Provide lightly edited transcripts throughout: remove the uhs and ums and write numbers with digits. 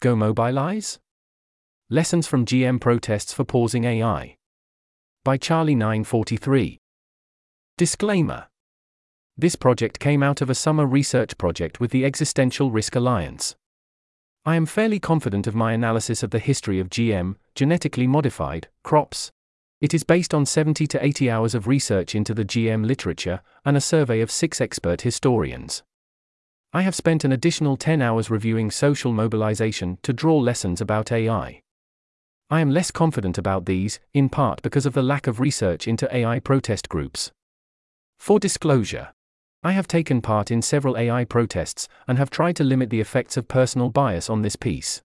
Go mobilize? Lessons from GM protests for pausing AI. By Charlie943. Disclaimer. This project came out of a summer research project with the Existential Risk Alliance. I am fairly confident of my analysis of the history of GM, genetically modified, crops. It is based on 70 to 80 hours of research into the GM literature and a survey of 6 expert historians. I have spent an additional 10 hours reviewing social mobilization to draw lessons about AI. I am less confident about these, in part because of the lack of research into AI protest groups. For disclosure, I have taken part in several AI protests and have tried to limit the effects of personal bias on this piece.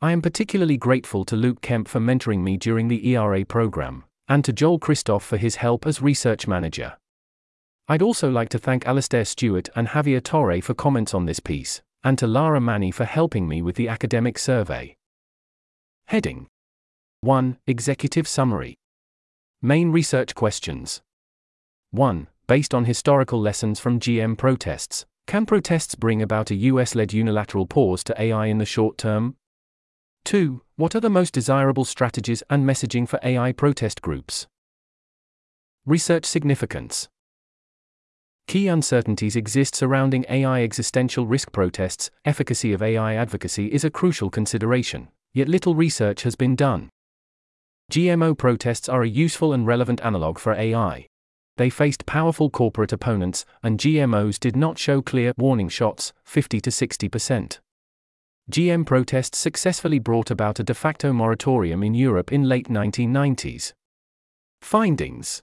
I am particularly grateful to Luke Kemp for mentoring me during the ERA program, and to Joel Christoph for his help as research manager. I'd also like to thank Alastair Stewart and Javier Torre for comments on this piece, and to Lara Mani for helping me with the academic survey. Heading 1. Executive Summary. Main Research Questions. 1. Based on historical lessons from GM protests, can protests bring about a US-led unilateral pause to AI in the short term? 2. What are the most desirable strategies and messaging for AI protest groups? Research Significance. Key uncertainties exist surrounding AI existential risk protests. Efficacy of AI advocacy is a crucial consideration, yet little research has been done. GMO protests are a useful and relevant analogue for AI. They faced powerful corporate opponents, and GMOs did not show clear warning shots, 50 to 60%. GM protests successfully brought about a de facto moratorium in Europe in late 1990s. Findings.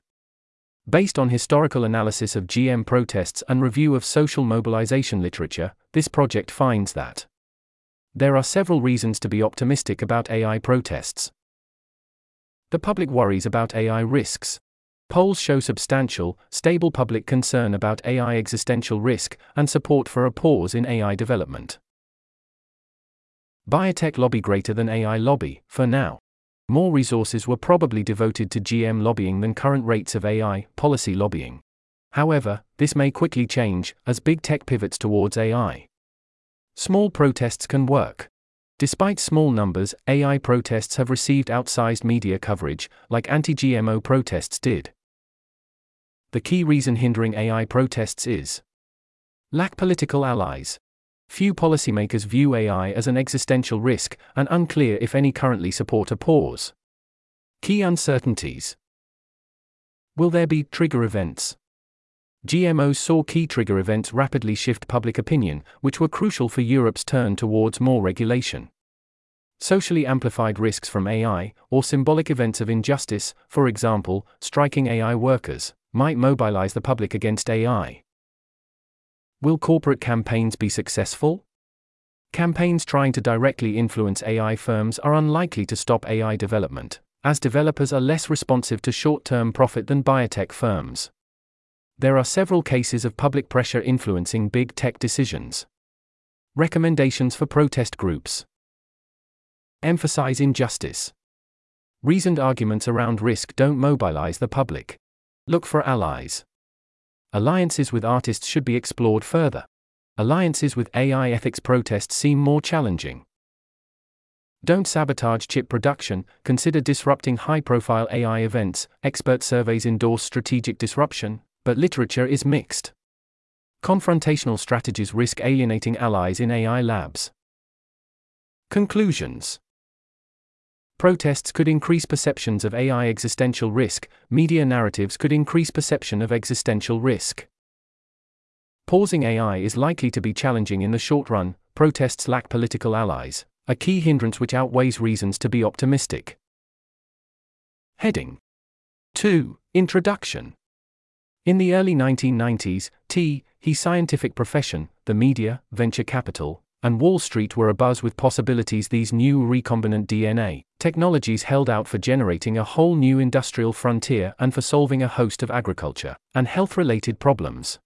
Based on historical analysis of GM protests and review of social mobilization literature, this project finds that there are several reasons to be optimistic about AI protests. The public worries about AI risks. Polls show substantial, stable public concern about AI existential risk and support for a pause in AI development. Biotech lobby greater than AI lobby, for now. More resources were probably devoted to GM lobbying than current rates of AI policy lobbying. However, this may quickly change as big tech pivots towards AI. Small protests can work. Despite small numbers, AI protests have received outsized media coverage, like anti-GMO protests did. The key reason hindering AI protests is lack political allies. Few policymakers view AI as an existential risk, and unclear if any currently support a pause. Key uncertainties. Will there be trigger events? GMOs saw key trigger events rapidly shift public opinion, which were crucial for Europe's turn towards more regulation. Socially amplified risks from AI, or symbolic events of injustice, for example, striking AI workers, might mobilize the public against AI. Will corporate campaigns be successful? Campaigns trying to directly influence AI firms are unlikely to stop AI development, as developers are less responsive to short-term profit than biotech firms. There are several cases of public pressure influencing big tech decisions. Recommendations for protest groups. Emphasize injustice. Reasoned arguments around risk don't mobilize the public. Look for allies. Alliances with artists should be explored further. Alliances with AI ethics protests seem more challenging. Don't sabotage chip production. Consider disrupting high-profile AI events. Expert surveys endorse strategic disruption, but literature is mixed. Confrontational strategies risk alienating allies in AI labs. Conclusions. Protests could increase perceptions of AI existential risk. Media narratives could increase perception of existential risk. Pausing AI is likely to be challenging in the short run. Protests lack political allies, a key hindrance which outweighs reasons to be optimistic. Heading 2. Introduction. In the early 1990s, the scientific profession, the media, venture capital, and Wall Street were abuzz with possibilities these new recombinant DNA technologies held out for generating a whole new industrial frontier and for solving a host of agriculture and health-related problems.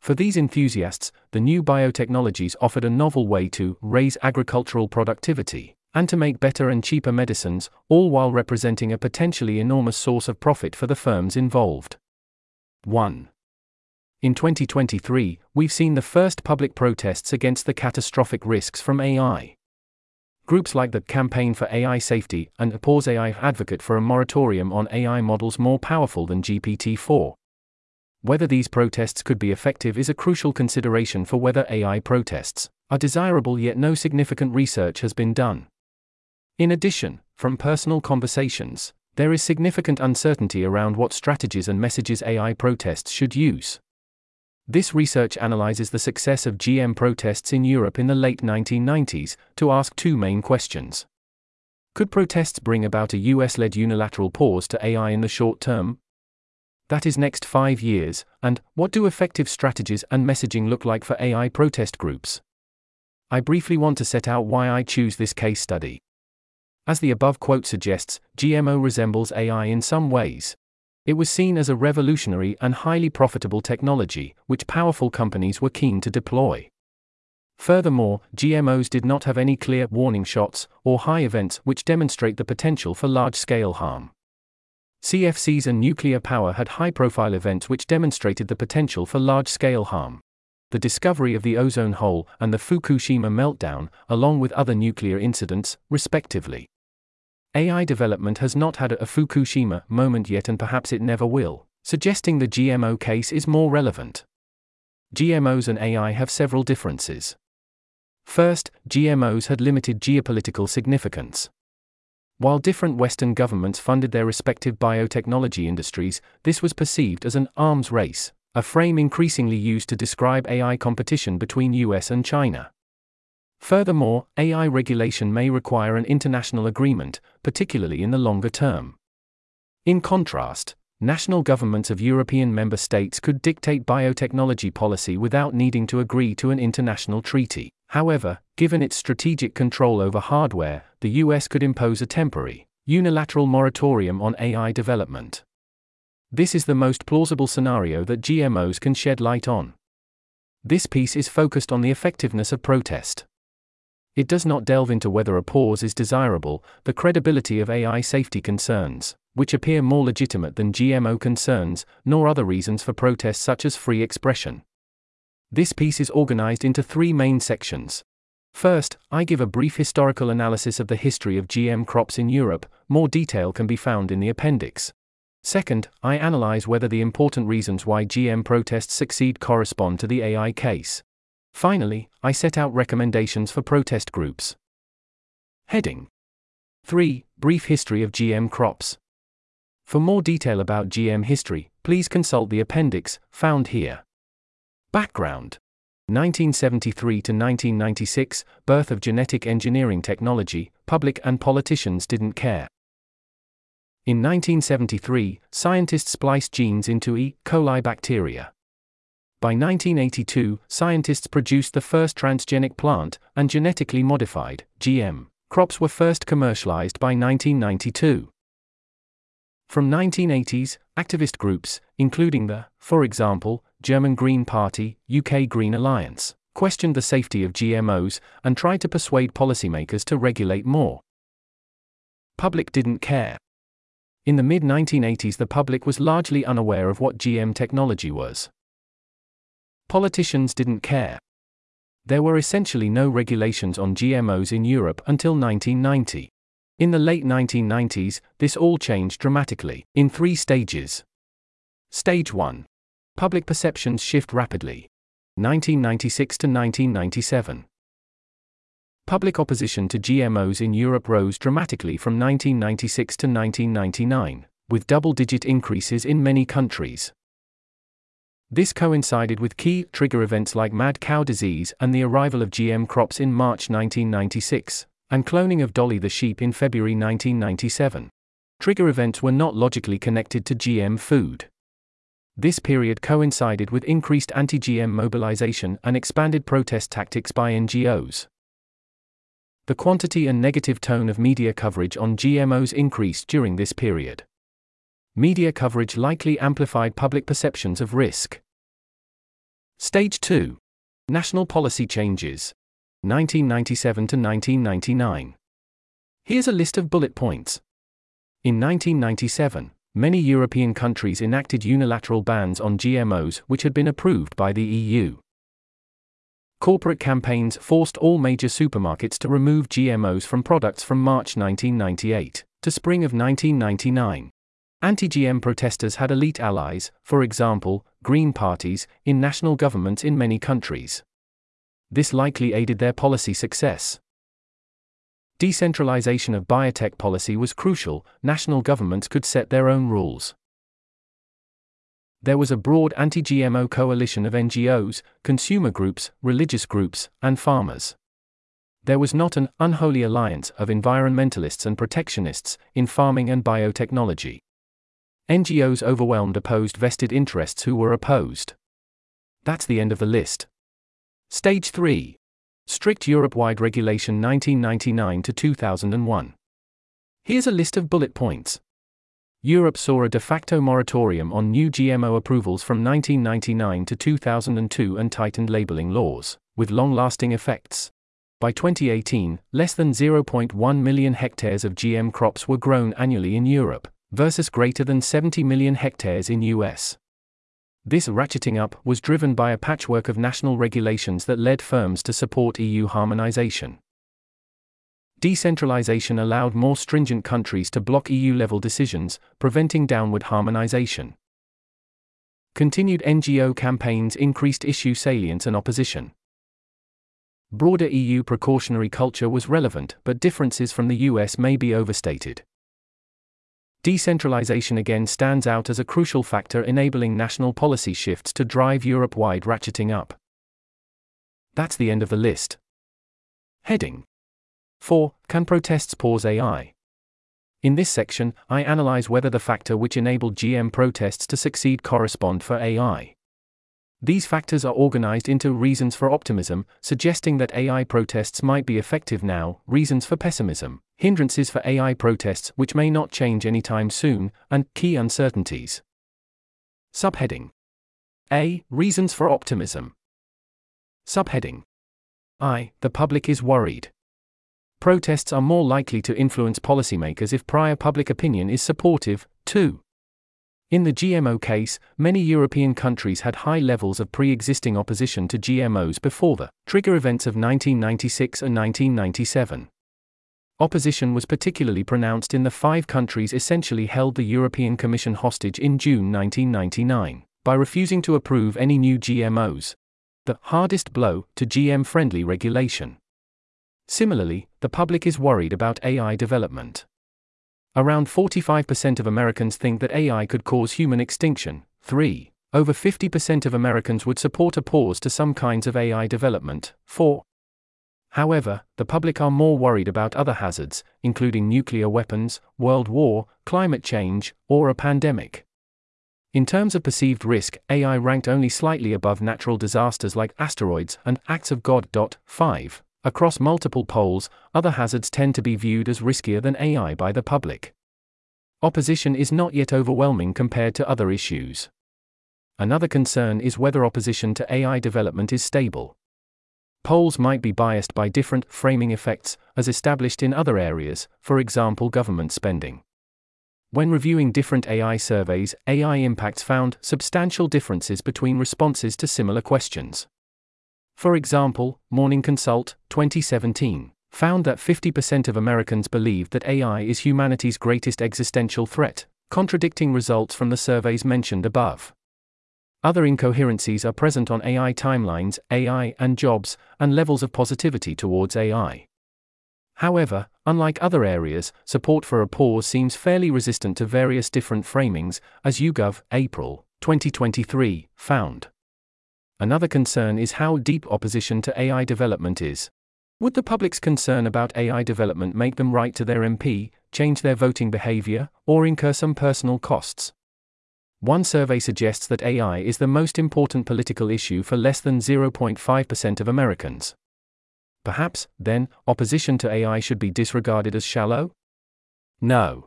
For these enthusiasts, the new biotechnologies offered a novel way to raise agricultural productivity and to make better and cheaper medicines, all while representing a potentially enormous source of profit for the firms involved. 1. In 2023, we've seen the first public protests against the catastrophic risks from AI. Groups like the Campaign for AI Safety and Pause AI advocate for a moratorium on AI models more powerful than GPT-4. Whether these protests could be effective is a crucial consideration for whether AI protests are desirable, yet no significant research has been done. In addition, from personal conversations, there is significant uncertainty around what strategies and messages AI protests should use. This research analyzes the success of GM protests in Europe in the late 1990s to ask two main questions. Could protests bring about a US-led unilateral pause to AI in the short term? That is next 5 years, and what do effective strategies and messaging look like for AI protest groups? I briefly want to set out why I choose this case study. As the above quote suggests, GMO resembles AI in some ways. It was seen as a revolutionary and highly profitable technology, which powerful companies were keen to deploy. Furthermore, GMOs did not have any clear warning shots or high events which demonstrate the potential for large-scale harm. CFCs and nuclear power had high-profile events which demonstrated the potential for large-scale harm. The discovery of the ozone hole and the Fukushima meltdown, along with other nuclear incidents, respectively. AI development has not had a Fukushima moment yet, and perhaps it never will, suggesting the GMO case is more relevant. GMOs and AI have several differences. First, GMOs had limited geopolitical significance. While different Western governments funded their respective biotechnology industries, this was perceived as an arms race, a frame increasingly used to describe AI competition between US and China. Furthermore, AI regulation may require an international agreement, particularly in the longer term. In contrast, national governments of European member states could dictate biotechnology policy without needing to agree to an international treaty. However, given its strategic control over hardware, the US could impose a temporary, unilateral moratorium on AI development. This is the most plausible scenario that GMOs can shed light on. This piece is focused on the effectiveness of protest. It does not delve into whether a pause is desirable, the credibility of AI safety concerns, which appear more legitimate than GMO concerns, nor other reasons for protests such as free expression. This piece is organized into three main sections. First, I give a brief historical analysis of the history of GM crops in Europe, more detail can be found in the appendix. Second, I analyze whether the important reasons why GM protests succeed correspond to the AI case. Finally, I set out recommendations for protest groups. Heading 3. Brief history of GM crops. For more detail about GM history, please consult the appendix, found here. Background: 1973 to 1996, birth of genetic engineering technology, public and politicians didn't care. In 1973, scientists spliced genes into E. coli bacteria. By 1982, scientists produced the first transgenic plant, and genetically modified (GM) crops were first commercialized by 1992. From 1980s, activist groups, including the, for example, German Green Party, UK Green Alliance, questioned the safety of GMOs and tried to persuade policymakers to regulate more. Public didn't care. In the mid-1980s, the public was largely unaware of what GM technology was. Politicians didn't care. There were essentially no regulations on GMOs in Europe until 1990. In the late 1990s, this all changed dramatically, in three stages. Stage 1. Public perceptions shift rapidly. 1996 to 1997. Public opposition to GMOs in Europe rose dramatically from 1996 to 1999, with double-digit increases in many countries. This coincided with key trigger events like mad cow disease and the arrival of GM crops in March 1996, and cloning of DALL-E the sheep in February 1997. Trigger events were not logically connected to GM food. This period coincided with increased anti-GM mobilization and expanded protest tactics by NGOs. The quantity and negative tone of media coverage on GMOs increased during this period. Media coverage likely amplified public perceptions of risk. Stage 2. National policy changes. 1997 to 1999. Here's a list of bullet points. In 1997, many European countries enacted unilateral bans on GMOs which had been approved by the EU. corporate campaigns forced all major supermarkets to remove GMOs from products from March 1998 to spring of 1999. Anti-GM protesters had elite allies, for example, green parties, in national governments in many countries. This likely aided their policy success. Decentralization of biotech policy was crucial. National governments could set their own rules. There was a broad anti-GMO coalition of NGOs, consumer groups, religious groups, and farmers. There was not an unholy alliance of environmentalists and protectionists in farming and biotechnology. NGOs overwhelmed opposed vested interests who were opposed. That's the end of the list. Stage 3. Strict Europe-wide regulation 1999 to 2001. Here's a list of bullet points. Europe saw a de facto moratorium on new GMO approvals from 1999 to 2002 and tightened labeling laws, with long-lasting effects. By 2018, less than 0.1 million hectares of GM crops were grown annually in Europe, versus greater than 70 million hectares in US. This ratcheting up was driven by a patchwork of national regulations that led firms to support EU harmonization. Decentralization allowed more stringent countries to block EU-level decisions, preventing downward harmonization. Continued NGO campaigns increased issue salience and opposition. Broader EU precautionary culture was relevant, but differences from the US may be overstated. Decentralization again stands out as a crucial factor enabling national policy shifts to drive Europe-wide ratcheting up. That's the end of the list. Heading 4. Can protests pause AI? In this section, I analyze whether the factor which enabled GM protests to succeed correspond for AI. These factors are organized into reasons for optimism, suggesting that AI protests might be effective now, reasons for pessimism, hindrances for AI protests which may not change anytime soon, and key uncertainties. Subheading A. Reasons for optimism. Subheading I. The public is worried. Protests are more likely to influence policymakers if prior public opinion is supportive, too. In the GMO case, many European countries had high levels of pre-existing opposition to GMOs before the trigger events of 1996 and 1997. Opposition was particularly pronounced in the five countries essentially held the European Commission hostage in June 1999, by refusing to approve any new GMOs. The hardest blow to GM-friendly regulation. Similarly, the public is worried about AI development. Around 45% of Americans think that AI could cause human extinction. 3. Over 50% of Americans would support a pause to some kinds of AI development. 4. However, the public are more worried about other hazards, including nuclear weapons, world war, climate change, or a pandemic. In terms of perceived risk, AI ranked only slightly above natural disasters like asteroids and acts of God. 5. Across multiple polls, other hazards tend to be viewed as riskier than AI by the public. Opposition is not yet overwhelming compared to other issues. Another concern is whether opposition to AI development is stable. Polls might be biased by different framing effects, as established in other areas, for example government spending. When reviewing different AI surveys, AI impacts found substantial differences between responses to similar questions. For example, Morning Consult, 2017, found that 50% of Americans believe that AI is humanity's greatest existential threat, contradicting results from the surveys mentioned above. Other incoherencies are present on AI timelines, AI and jobs, and levels of positivity towards AI. However, unlike other areas, support for a pause seems fairly resistant to various different framings, as YouGov, April, 2023, found. Another concern is how deep opposition to AI development is. Would the public's concern about AI development make them write to their MP, change their voting behavior, or incur some personal costs? One survey suggests that AI is the most important political issue for less than 0.5% of Americans. Perhaps, then, opposition to AI should be disregarded as shallow? No.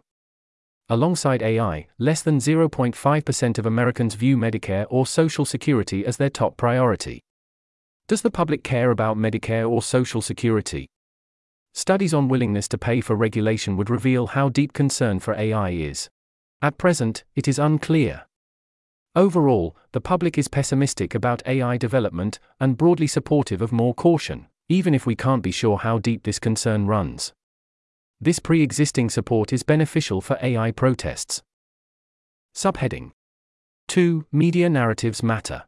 Alongside AI, less than 0.5% of Americans view Medicare or Social Security as their top priority. Does the public care about Medicare or Social Security? Studies on willingness to pay for regulation would reveal how deep concern for AI is. At present, it is unclear. Overall, the public is pessimistic about AI development and broadly supportive of more caution, even if we can't be sure how deep this concern runs. This pre-existing support is beneficial for AI protests. Subheading 2. Media narratives matter.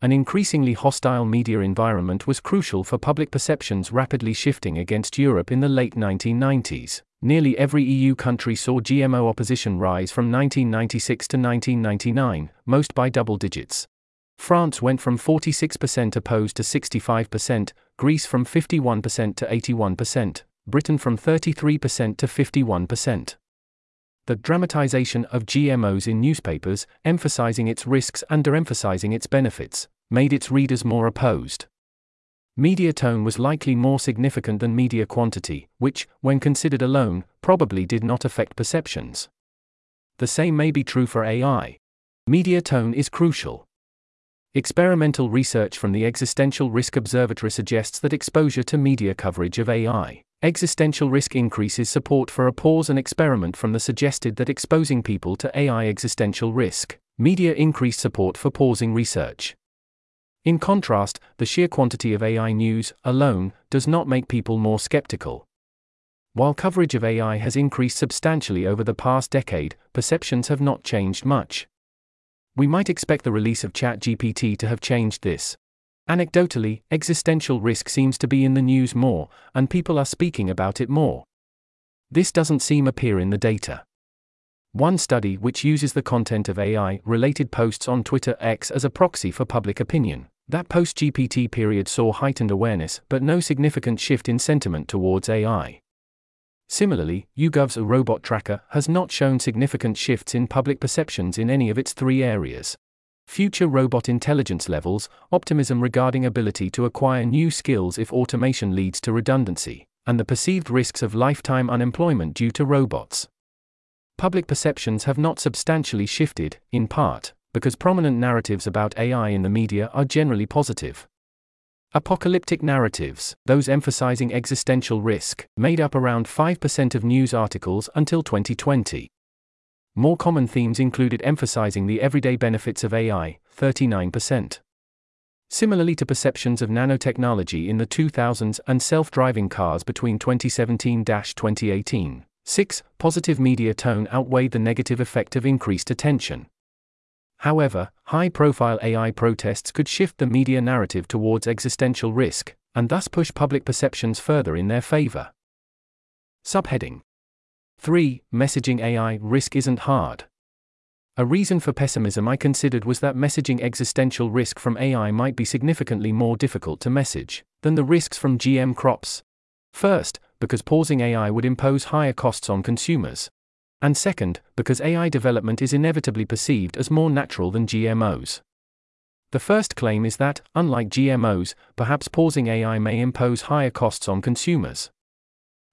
An increasingly hostile media environment was crucial for public perceptions rapidly shifting against Europe in the late 1990s. Nearly every EU country saw GMO opposition rise from 1996 to 1999, most by double digits. France went from 46% opposed to 65%, Greece from 51% to 81%, Britain from 33% to 51%. The dramatization of GMOs in newspapers, emphasizing its risks and underemphasizing its benefits, made its readers more opposed. Media tone was likely more significant than media quantity, which, when considered alone, probably did not affect perceptions. The same may be true for AI. Media tone is crucial. Experimental research from the Existential Risk Observatory suggests that exposure to media coverage of AI existential risk increases support for a pause and experiment from the suggested that exposing people to AI existential risk. Media increased support for pausing research. In contrast, the sheer quantity of AI news, alone, does not make people more skeptical. While coverage of AI has increased substantially over the past decade, perceptions have not changed much. We might expect the release of ChatGPT to have changed this. Anecdotally, existential risk seems to be in the news more, and people are speaking about it more. This doesn't seem to appear in the data. One study which uses the content of AI-related posts on Twitter X as a proxy for public opinion. That post-GPT period saw heightened awareness but no significant shift in sentiment towards AI. Similarly, YouGov's robot tracker has not shown significant shifts in public perceptions in any of its three areas. Future robot intelligence levels, optimism regarding ability to acquire new skills if automation leads to redundancy, and the perceived risks of lifetime unemployment due to robots. Public perceptions have not substantially shifted, in part, because prominent narratives about AI in the media are generally positive. Apocalyptic narratives, those emphasizing existential risk, made up around 5% of news articles until 2020. More common themes included emphasizing the everyday benefits of AI, 39%. Similarly to perceptions of nanotechnology in the 2000s and self-driving cars between 2017-2018, 6. Positive media tone outweighed the negative effect of increased attention. However, high-profile AI protests could shift the media narrative towards existential risk, and thus push public perceptions further in their favor. Subheading 3. Messaging AI risk isn't hard. A reason for pessimism I considered was that messaging existential risk from AI might be significantly more difficult to message than the risks from GM crops. First, because pausing AI would impose higher costs on consumers. And second, because AI development is inevitably perceived as more natural than GMOs. The first claim is that, unlike GMOs, perhaps pausing AI may impose higher costs on consumers.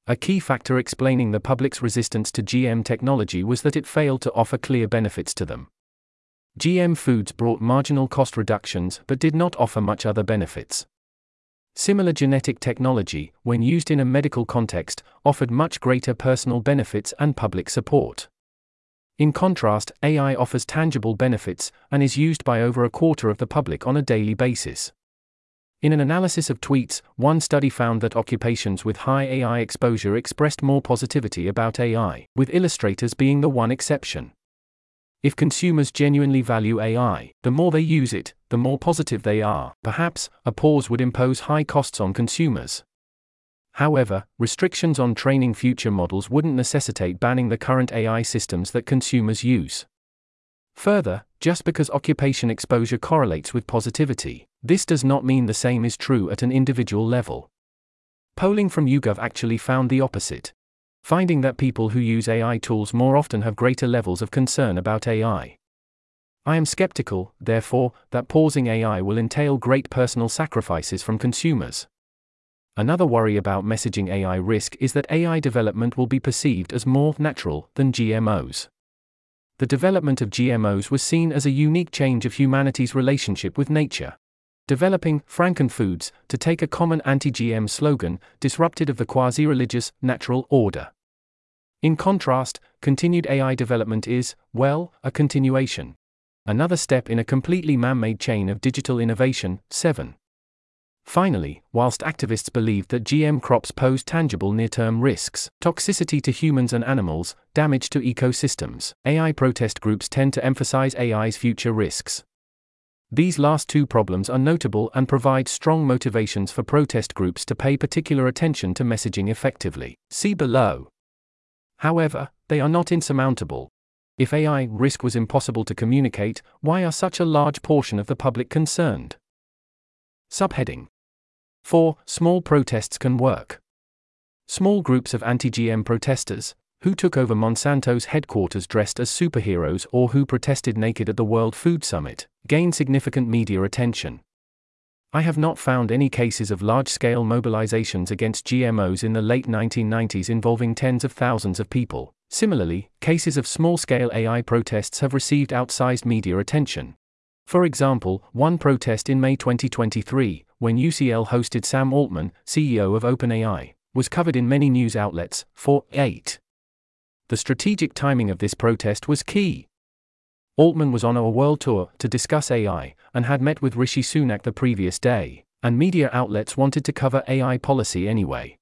A key factor explaining the public's resistance to GM technology was that it failed to offer clear benefits to them. GM foods brought marginal cost reductions but did not offer much other benefits. Similar genetic technology, when used in a medical context, offered much greater personal benefits and public support. In contrast, AI offers tangible benefits and is used by over a quarter of the public on a daily basis. In an analysis of tweets, one study found that occupations with high AI exposure expressed more positivity about AI, with illustrators being the one exception. If consumers genuinely value AI, the more they use it, the more positive they are. Perhaps, a pause would impose high costs on consumers. However, restrictions on training future models wouldn't necessitate banning the current AI systems that consumers use. Further, just because occupation exposure correlates with positivity, this does not mean the same is true at an individual level. Polling from YouGov actually found the opposite, finding that people who use AI tools more often have greater levels of concern about AI. I am skeptical, therefore, that pausing AI will entail great personal sacrifices from consumers. Another worry about messaging AI risk is that AI development will be perceived as more natural than GMOs. The development of GMOs was seen as a unique change of humanity's relationship with nature. Developing Frankenfoods, to take a common anti-GM slogan, disrupted of the quasi-religious, natural order. In contrast, continued AI development is, well, a continuation. another step in a completely man-made chain of digital innovation. 7. Finally, whilst activists believed that GM crops posed tangible near-term risks, toxicity to humans and animals, damage to ecosystems, AI protest groups tend to emphasize AI's future risks. These last two problems are notable and provide strong motivations for protest groups to pay particular attention to messaging effectively. See below. However, they are not insurmountable. If AI risk was impossible to communicate, why are such a large portion of the public concerned? Subheading 4. Small protests can work. Small groups of anti-GM protesters, who took over Monsanto's headquarters dressed as superheroes or who protested naked at the World Food Summit, gained significant media attention. I have not found any cases of large-scale mobilizations against GMOs in the late 1990s involving tens of thousands of people. Similarly, cases of small-scale AI protests have received outsized media attention. For example, one protest in May 2023, when UCL hosted Sam Altman, CEO of OpenAI, was covered in many news outlets. 4.8. The strategic timing of this protest was key. Altman was on a world tour to discuss AI, and had met with Rishi Sunak the previous day, and media outlets wanted to cover AI policy anyway.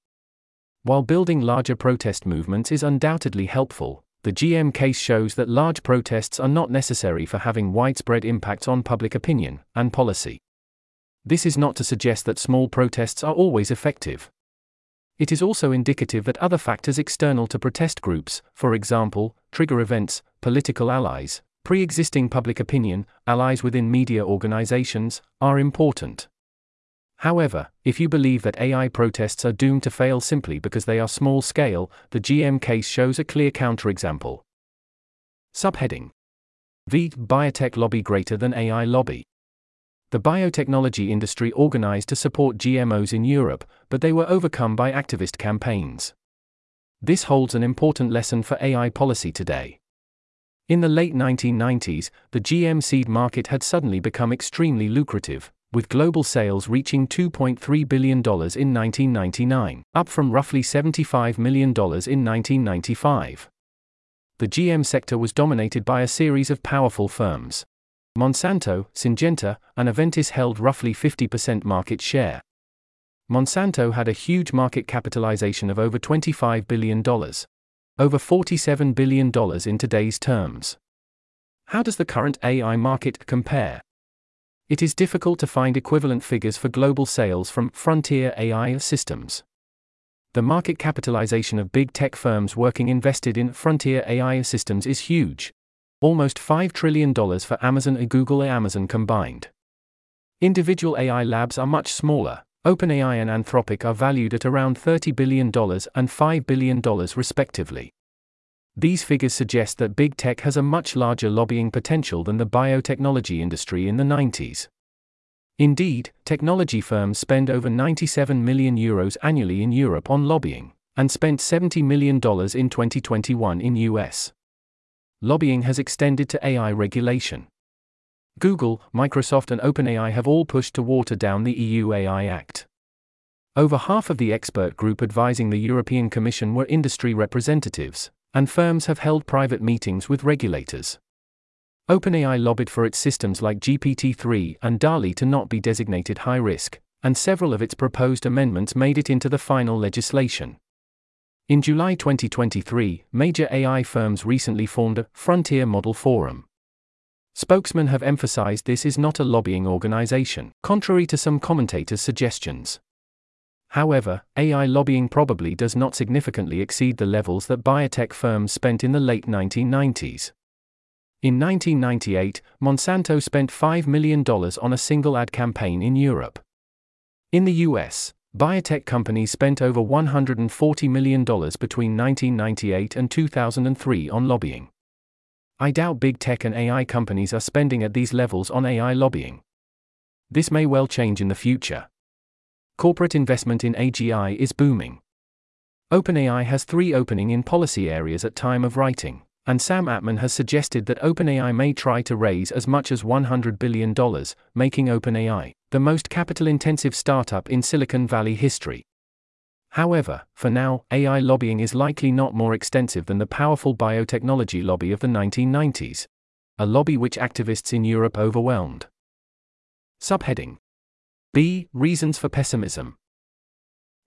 While building larger protest movements is undoubtedly helpful, the GM case shows that large protests are not necessary for having widespread impacts on public opinion and policy. This is not to suggest that small protests are always effective. It is also indicative that other factors external to protest groups, for example, trigger events, political allies, pre-existing public opinion, allies within media organizations, are important. However, if you believe that AI protests are doomed to fail simply because they are small-scale, the GM case shows a clear counterexample. Subheading V. Biotech lobby greater than AI lobby. The biotechnology industry organized to support GMOs in Europe, but they were overcome by activist campaigns. This holds an important lesson for AI policy today. In the late 1990s, the GM seed market had suddenly become extremely lucrative, with global sales reaching $2.3 billion in 1999, up from roughly $75 million in 1995. The GM sector was dominated by a series of powerful firms. Monsanto, Syngenta, and Aventis held roughly 50% market share. Monsanto had a huge market capitalization of over $25 billion, over $47 billion in today's terms. How does the current AI market compare? It is difficult to find equivalent figures for global sales from Frontier AI systems. The market capitalization of big tech firms working invested in Frontier AI systems is huge. Almost $5 trillion for Amazon and Google and Amazon combined. Individual AI labs are much smaller. OpenAI and Anthropic are valued at around $30 billion and $5 billion respectively. These figures suggest that big tech has a much larger lobbying potential than the biotechnology industry in the 90s. Indeed, technology firms spend over €97 million annually in Europe on lobbying, and spent $70 million in 2021 in US. Lobbying has extended to AI regulation. Google, Microsoft and OpenAI have all pushed to water down the EU AI Act. Over half of the expert group advising the European Commission were industry representatives, and firms have held private meetings with regulators. OpenAI lobbied for its systems like GPT-3 and DALL-E to not be designated high risk, and several of its proposed amendments made it into the final legislation. In July 2023, major AI firms recently formed a Frontier Model Forum. Spokesmen have emphasized this is not a lobbying organization, contrary to some commentators' suggestions. However, AI lobbying probably does not significantly exceed the levels that biotech firms spent in the late 1990s. In 1998, Monsanto spent $5 million on a single ad campaign in Europe. In the US, biotech companies spent over $140 million between 1998 and 2003 on lobbying. I doubt big tech and AI companies are spending at these levels on AI lobbying. This may well change in the future. Corporate investment in AGI is booming. OpenAI has three openings in policy areas at time of writing, and Sam Altman has suggested that OpenAI may try to raise as much as $100 billion, making OpenAI the most capital-intensive startup in Silicon Valley history. However, for now, AI lobbying is likely not more extensive than the powerful biotechnology lobby of the 1990s. a lobby which activists in Europe overwhelmed. Subheading B. Reasons for pessimism.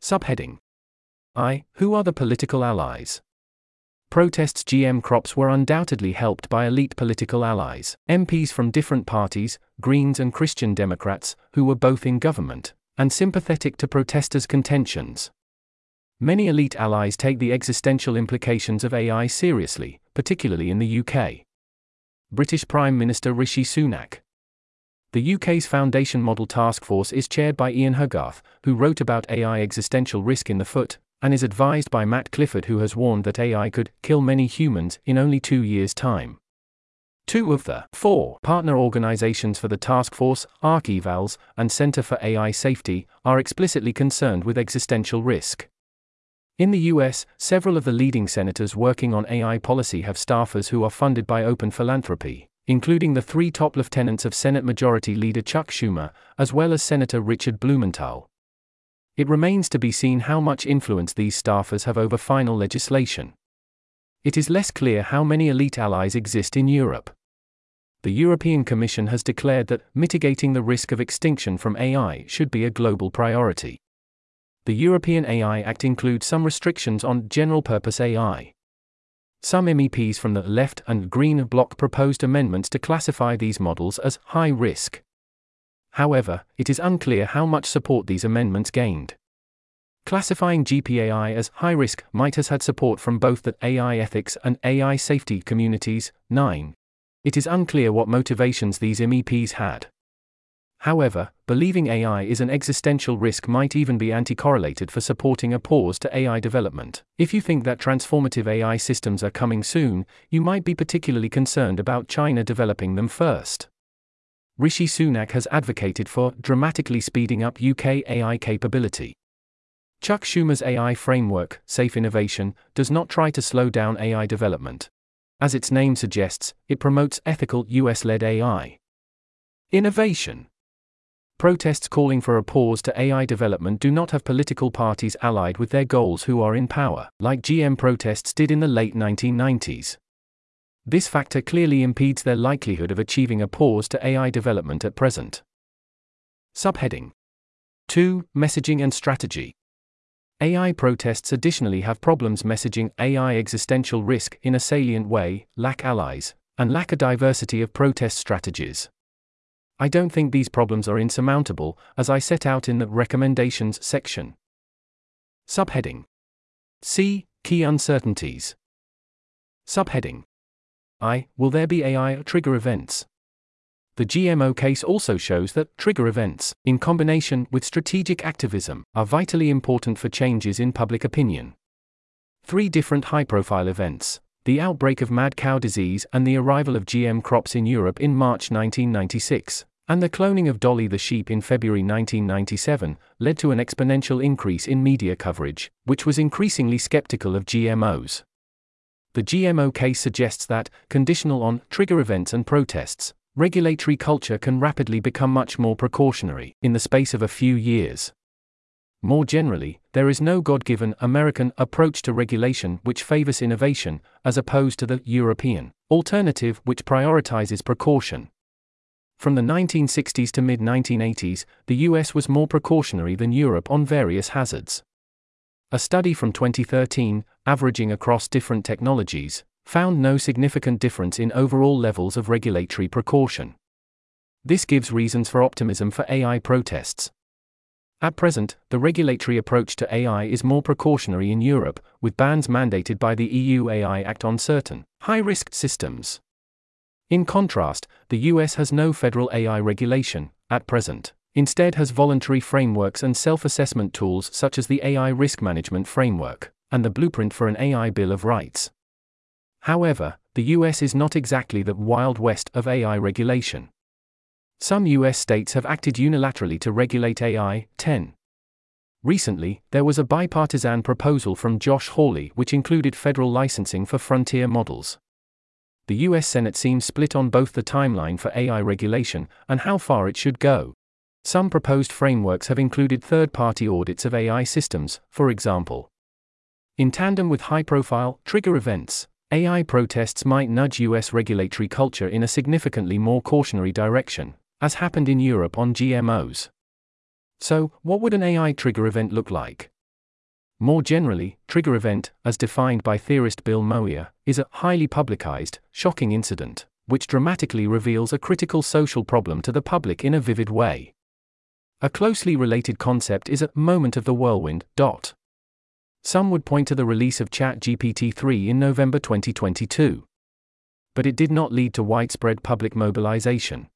Subheading I. Who are the political allies? Protests GM crops were undoubtedly helped by elite political allies, MPs from different parties, Greens and Christian Democrats, who were both in government, and sympathetic to protesters' contentions. Many elite allies take the existential implications of AI seriously, particularly in the UK. British Prime Minister Rishi Sunak. The UK's Foundation Model Task Force is chaired by Ian Hogarth, who wrote about AI existential risk in The Foot, and is advised by Matt Clifford, who has warned that AI could kill many humans in only 2 years' time. Two of the four partner organisations for the task force, ArcEvals and Centre for AI Safety, are explicitly concerned with existential risk. In the US, several of the leading senators working on AI policy have staffers who are funded by open philanthropy, including the three top lieutenants of Senate Majority Leader Chuck Schumer, as well as Senator Richard Blumenthal. It remains to be seen how much influence these staffers have over final legislation. It is less clear how many elite allies exist in Europe. The European Commission has declared that mitigating the risk of extinction from AI should be a global priority. The European AI Act includes some restrictions on general-purpose AI. Some MEPs from the left and Green bloc proposed amendments to classify these models as high risk. However, it is unclear how much support these amendments gained. Classifying GPAI as high risk might have had support from both the AI ethics and AI safety communities. 9. It is unclear what motivations these MEPs had. However, believing AI is an existential risk might even be anti-correlated for supporting a pause to AI development. If you think that transformative AI systems are coming soon, you might be particularly concerned about China developing them first. Rishi Sunak has advocated for dramatically speeding up UK AI capability. Chuck Schumer's AI framework, Safe Innovation, does not try to slow down AI development. As its name suggests, it promotes ethical US-led AI innovation. Protests calling for a pause to AI development do not have political parties allied with their goals who are in power, like GM protests did in the late 1990s. This factor clearly impedes their likelihood of achieving a pause to AI development at present. Subheading 2. Messaging and strategy. AI protests additionally have problems messaging AI existential risk in a salient way, lack allies, and lack a diversity of protest strategies. I don't think these problems are insurmountable, as I set out in the recommendations section. Subheading C. Key uncertainties. Subheading I. Will there be AI trigger events? The GMO case also shows that trigger events, in combination with strategic activism, are vitally important for changes in public opinion. Three different high-profile events, the outbreak of mad cow disease and the arrival of GM crops in Europe in March 1996, and the cloning of DALL-E the sheep in February 1997, led to an exponential increase in media coverage, which was increasingly skeptical of GMOs. The GMO case suggests that, conditional on trigger events and protests, regulatory culture can rapidly become much more precautionary in the space of a few years. More generally, there is no God-given American approach to regulation which favors innovation, as opposed to the European alternative which prioritizes precaution. From the 1960s to mid-1980s, the US was more precautionary than Europe on various hazards. A study from 2013, averaging across different technologies, found no significant difference in overall levels of regulatory precaution. This gives reasons for optimism for AI protests. At present, the regulatory approach to AI is more precautionary in Europe, with bans mandated by the EU AI Act on certain high-risk systems. In contrast, the US has no federal AI regulation, at present. Instead has voluntary frameworks and self-assessment tools such as the AI Risk Management Framework, and the Blueprint for an AI Bill of Rights. However, the US is not exactly the Wild West of AI regulation. Some US states have acted unilaterally to regulate AI. 10. Recently, there was a bipartisan proposal from Josh Hawley which included federal licensing for frontier models. The US Senate seems split on both the timeline for AI regulation and how far it should go. Some proposed frameworks have included third-party audits of AI systems, for example. In tandem with high-profile trigger events, AI protests might nudge US regulatory culture in a significantly more cautionary direction, as happened in Europe on GMOs. So, what would an AI trigger event look like? More generally, trigger event, as defined by theorist Bill Moyer, is a highly publicized, shocking incident, which dramatically reveals a critical social problem to the public in a vivid way. A closely related concept is a moment of the whirlwind. Some would point to the release of ChatGPT-3 in November 2022. But it did not lead to widespread public mobilization.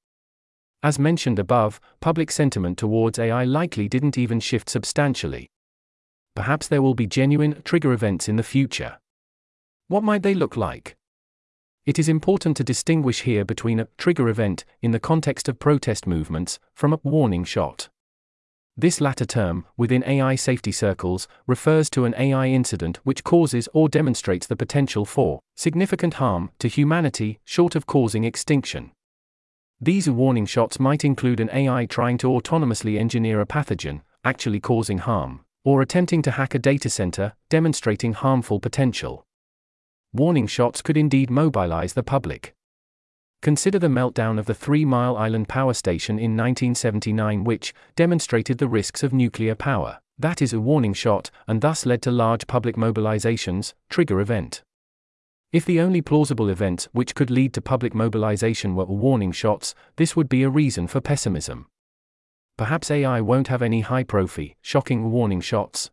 As mentioned above, public sentiment towards AI likely didn't even shift substantially. Perhaps there will be genuine trigger events in the future. What might they look like? It is important to distinguish here between a trigger event, in the context of protest movements, from a warning shot. This latter term, within AI safety circles, refers to an AI incident which causes or demonstrates the potential for significant harm to humanity, short of causing extinction. These warning shots might include an AI trying to autonomously engineer a pathogen, actually causing harm, or attempting to hack a data center, demonstrating harmful potential. Warning shots could indeed mobilize the public. Consider the meltdown of the Three Mile Island power station in 1979, which demonstrated the risks of nuclear power. That is a warning shot, and thus led to large public mobilizations, trigger event. If the only plausible events which could lead to public mobilization were warning shots, this would be a reason for pessimism. Perhaps AI won't have any high-profile, shocking warning shots.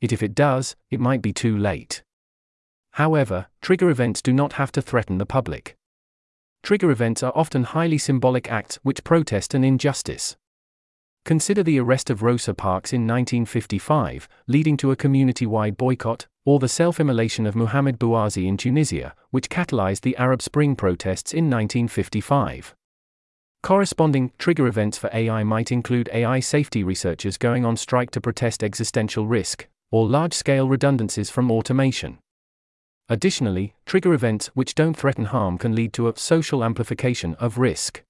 Yet if it does, it might be too late. However, trigger events do not have to threaten the public. Trigger events are often highly symbolic acts which protest an injustice. Consider the arrest of Rosa Parks in 1955, leading to a community-wide boycott, or the self-immolation of Mohamed Bouazi in Tunisia, which catalyzed the Arab Spring protests in 1955. Corresponding trigger events for AI might include AI safety researchers going on strike to protest existential risk, or large-scale redundancies from automation. Additionally, trigger events which don't threaten harm can lead to a social amplification of risk.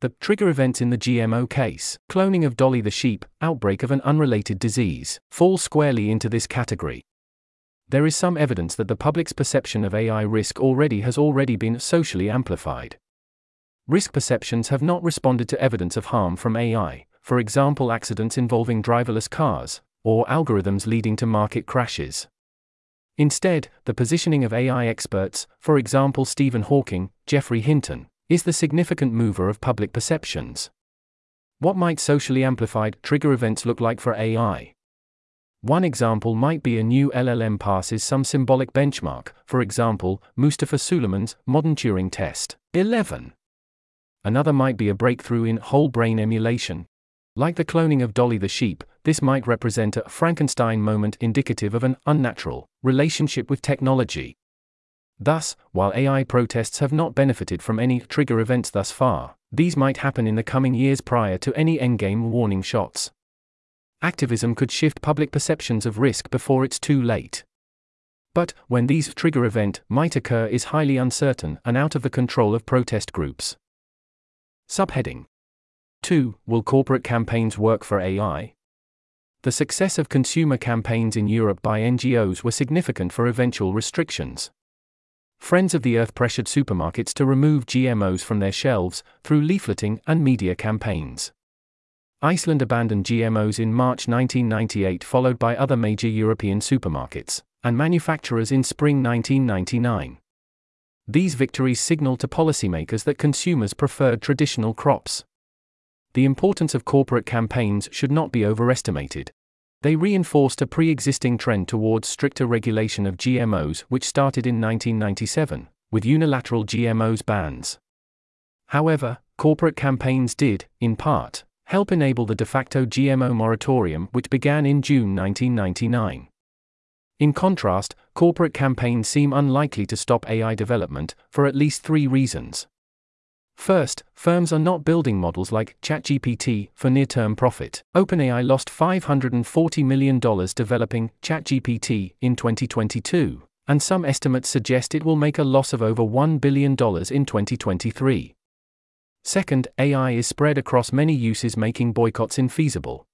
The trigger events in the GMO case, cloning of DALL-E the sheep, outbreak of an unrelated disease, fall squarely into this category. There is some evidence that the public's perception of AI risk has already been socially amplified. Risk perceptions have not responded to evidence of harm from AI, for example accidents involving driverless cars, or algorithms leading to market crashes. Instead, the positioning of AI experts, for example Stephen Hawking, Geoffrey Hinton, is the significant mover of public perceptions. What might socially amplified trigger events look like for AI? One example might be a new LLM passes some symbolic benchmark, for example, Mustafa Suleiman's modern Turing test, 11. Another might be a breakthrough in whole-brain emulation. Like the cloning of DALL-E the sheep, this might represent a Frankenstein moment indicative of an unnatural relationship with technology. Thus, while AI protests have not benefited from any trigger events thus far, these might happen in the coming years prior to any endgame warning shots. Activism could shift public perceptions of risk before it's too late. But when these trigger events might occur is highly uncertain and out of the control of protest groups. Subheading 2. Will corporate campaigns work for AI? The success of consumer campaigns in Europe by NGOs were significant for eventual restrictions. Friends of the Earth pressured supermarkets to remove GMOs from their shelves through leafleting and media campaigns. Iceland abandoned GMOs in March 1998, followed by other major European supermarkets and manufacturers in spring 1999. These victories signaled to policymakers that consumers preferred traditional crops. The importance of corporate campaigns should not be overestimated. They reinforced a pre-existing trend towards stricter regulation of GMOs, which started in 1997, with unilateral GMOs bans. However, corporate campaigns did, in part, help enable the de facto GMO moratorium which began in June 1999. In contrast, corporate campaigns seem unlikely to stop AI development, for at least three reasons. First, firms are not building models like ChatGPT for near-term profit. OpenAI lost $540 million developing ChatGPT in 2022, and some estimates suggest it will make a loss of over $1 billion in 2023. Second, AI is spread across many uses, making boycotts infeasible.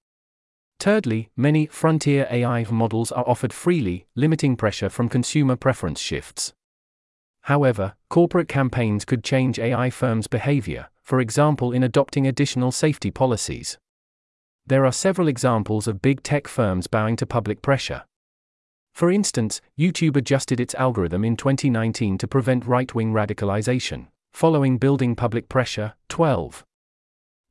Thirdly, many frontier AI models are offered freely, limiting pressure from consumer preference shifts. However, corporate campaigns could change AI firms' behavior, for example in adopting additional safety policies. There are several examples of big tech firms bowing to public pressure. For instance, YouTube adjusted its algorithm in 2019 to prevent right-wing radicalization, following building public pressure. 12.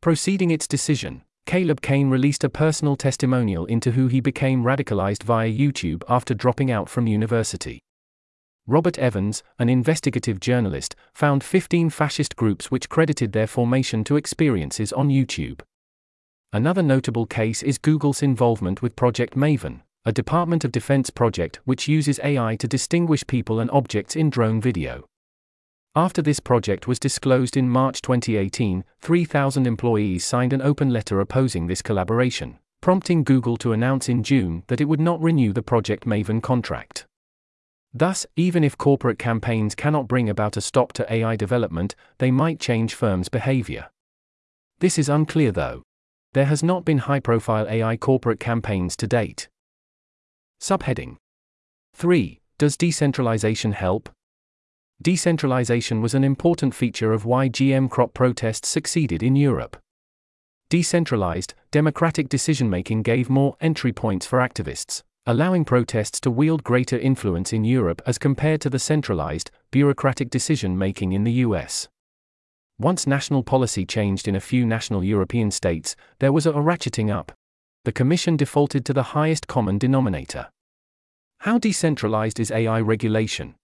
Preceding its decision, Caleb Kane released a personal testimonial into how he became radicalized via YouTube after dropping out from university. Robert Evans, an investigative journalist, found 15 fascist groups which credited their formation to experiences on YouTube. Another notable case is Google's involvement with Project Maven, a Department of Defense project which uses AI to distinguish people and objects in drone video. After this project was disclosed in March 2018, 3,000 employees signed an open letter opposing this collaboration, prompting Google to announce in June that it would not renew the Project Maven contract. Thus, even if corporate campaigns cannot bring about a stop to AI development, they might change firms' behavior. This is unclear though. There has not been high-profile AI corporate campaigns to date. Subheading 3. Does decentralization help? Decentralization was an important feature of why GM crop protests succeeded in Europe. Decentralized, democratic decision-making gave more entry points for activists, allowing protests to wield greater influence in Europe as compared to the centralized, bureaucratic decision-making in the US. Once national policy changed in a few national European states, there was a ratcheting up. The Commission defaulted to the highest common denominator. How decentralized is AI regulation?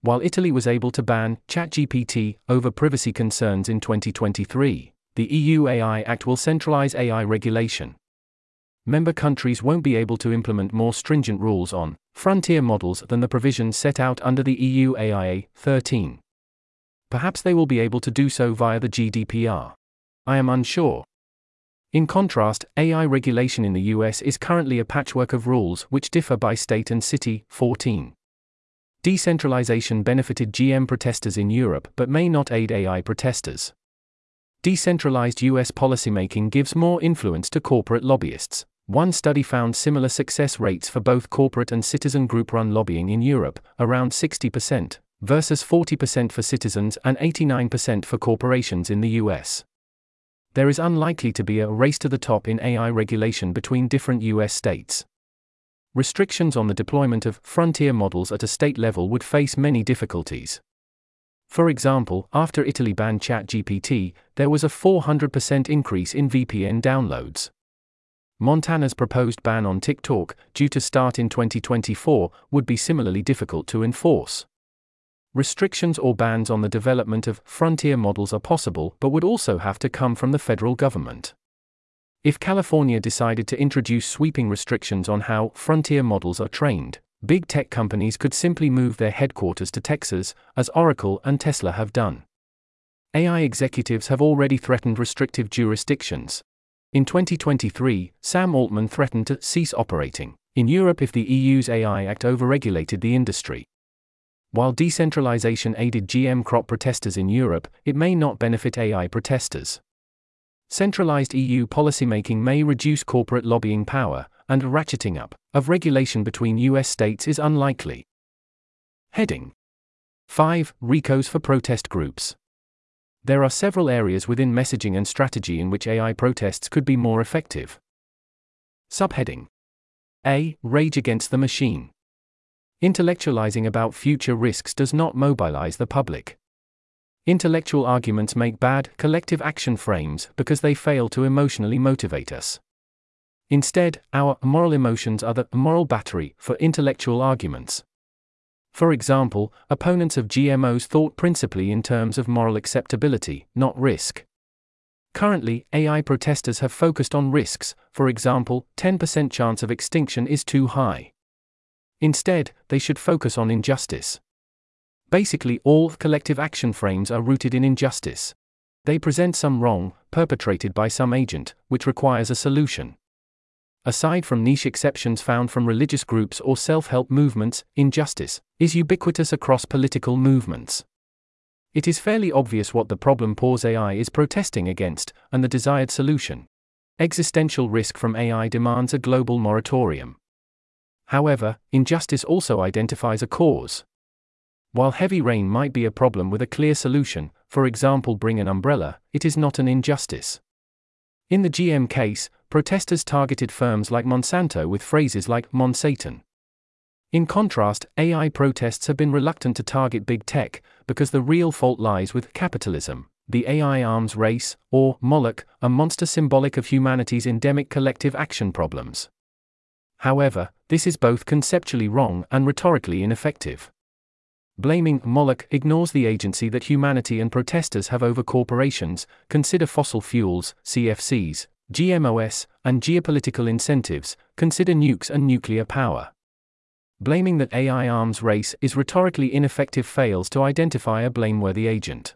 While Italy was able to ban ChatGPT over privacy concerns in 2023, the EU AI Act will centralize AI regulation. Member countries won't be able to implement more stringent rules on frontier models than the provisions set out under the EU AI 13. Perhaps they will be able to do so via the GDPR. I am unsure. In contrast, AI regulation in the US is currently a patchwork of rules which differ by state and city. 14. Decentralization benefited GM protesters in Europe but may not aid AI protesters. Decentralized US policymaking gives more influence to corporate lobbyists. One study found similar success rates for both corporate and citizen group-run lobbying in Europe, around 60%, versus 40% for citizens and 89% for corporations in the US. There is unlikely to be a race to the top in AI regulation between different US states. Restrictions on the deployment of frontier models at a state level would face many difficulties. For example, after Italy banned ChatGPT, there was a 400% increase in VPN downloads. Montana's proposed ban on TikTok, due to start in 2024, would be similarly difficult to enforce. Restrictions or bans on the development of frontier models are possible but would also have to come from the federal government. If California decided to introduce sweeping restrictions on how frontier models are trained, big tech companies could simply move their headquarters to Texas, as Oracle and Tesla have done. AI executives have already threatened restrictive jurisdictions. In 2023, Sam Altman threatened to cease operating in Europe if the EU's AI Act overregulated the industry. While decentralization aided GM crop protesters in Europe, it may not benefit AI protesters. Centralized EU policymaking may reduce corporate lobbying power, and a ratcheting up of regulation between US states is unlikely. Heading 5. RICOs for protest groups. There are several areas within messaging and strategy in which AI protests could be more effective. Subheading A. Rage against the machine. Intellectualizing about future risks does not mobilize the public. Intellectual arguments make bad collective action frames because they fail to emotionally motivate us. Instead, our moral emotions are the moral battery for intellectual arguments. For example, opponents of GMOs thought principally in terms of moral acceptability, not risk. Currently, AI protesters have focused on risks, for example, 10% chance of extinction is too high. Instead, they should focus on injustice. Basically, all collective action frames are rooted in injustice. They present some wrong, perpetrated by some agent, which requires a solution. Aside from niche exceptions found from religious groups or self-help movements, injustice is ubiquitous across political movements. It is fairly obvious what the problem Pause AI is protesting against, and the desired solution. Existential risk from AI demands a global moratorium. However, injustice also identifies a cause. While heavy rain might be a problem with a clear solution, for example bring an umbrella, it is not an injustice. In the GM case, protesters targeted firms like Monsanto with phrases like Monsatan. In contrast, AI protests have been reluctant to target big tech, because the real fault lies with capitalism, the AI arms race, or Moloch, a monster symbolic of humanity's endemic collective action problems. However, this is both conceptually wrong and rhetorically ineffective. Blaming Moloch ignores the agency that humanity and protesters have over corporations. Consider fossil fuels, CFCs, GMOs, and geopolitical incentives, consider nukes and nuclear power. Blaming that AI arms race is rhetorically ineffective fails to identify a blameworthy agent.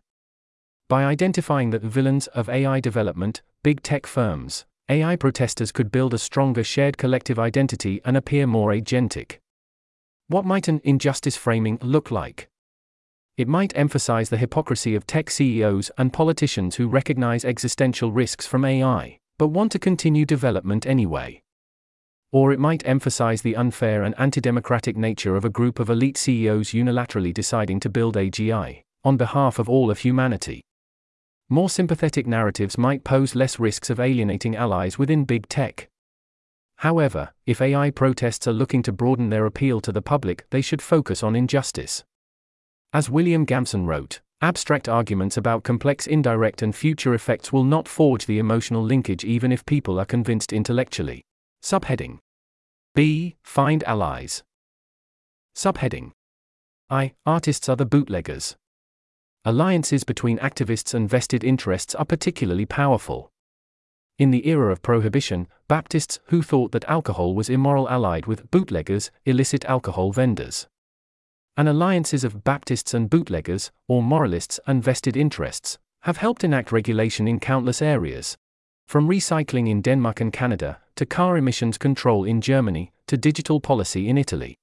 By identifying the villains of AI development, big tech firms, AI protesters could build a stronger shared collective identity and appear more agentic. What might an injustice framing look like? It might emphasize the hypocrisy of tech CEOs and politicians who recognize existential risks from AI, but want to continue development anyway. Or it might emphasize the unfair and anti-democratic nature of a group of elite CEOs unilaterally deciding to build AGI, on behalf of all of humanity. More sympathetic narratives might pose less risks of alienating allies within big tech. However, if AI protests are looking to broaden their appeal to the public, they should focus on injustice. As William Gamson wrote, abstract arguments about complex indirect and future effects will not forge the emotional linkage even if people are convinced intellectually. Subheading B. Find allies. Subheading I. Artists are the bootleggers. Alliances between activists and vested interests are particularly powerful. In the era of Prohibition, Baptists who thought that alcohol was immoral allied with bootleggers, illicit alcohol vendors. And alliances of Baptists and bootleggers, or moralists and vested interests, have helped enact regulation in countless areas. From recycling in Denmark and Canada, to car emissions control in Germany, to digital policy in Italy.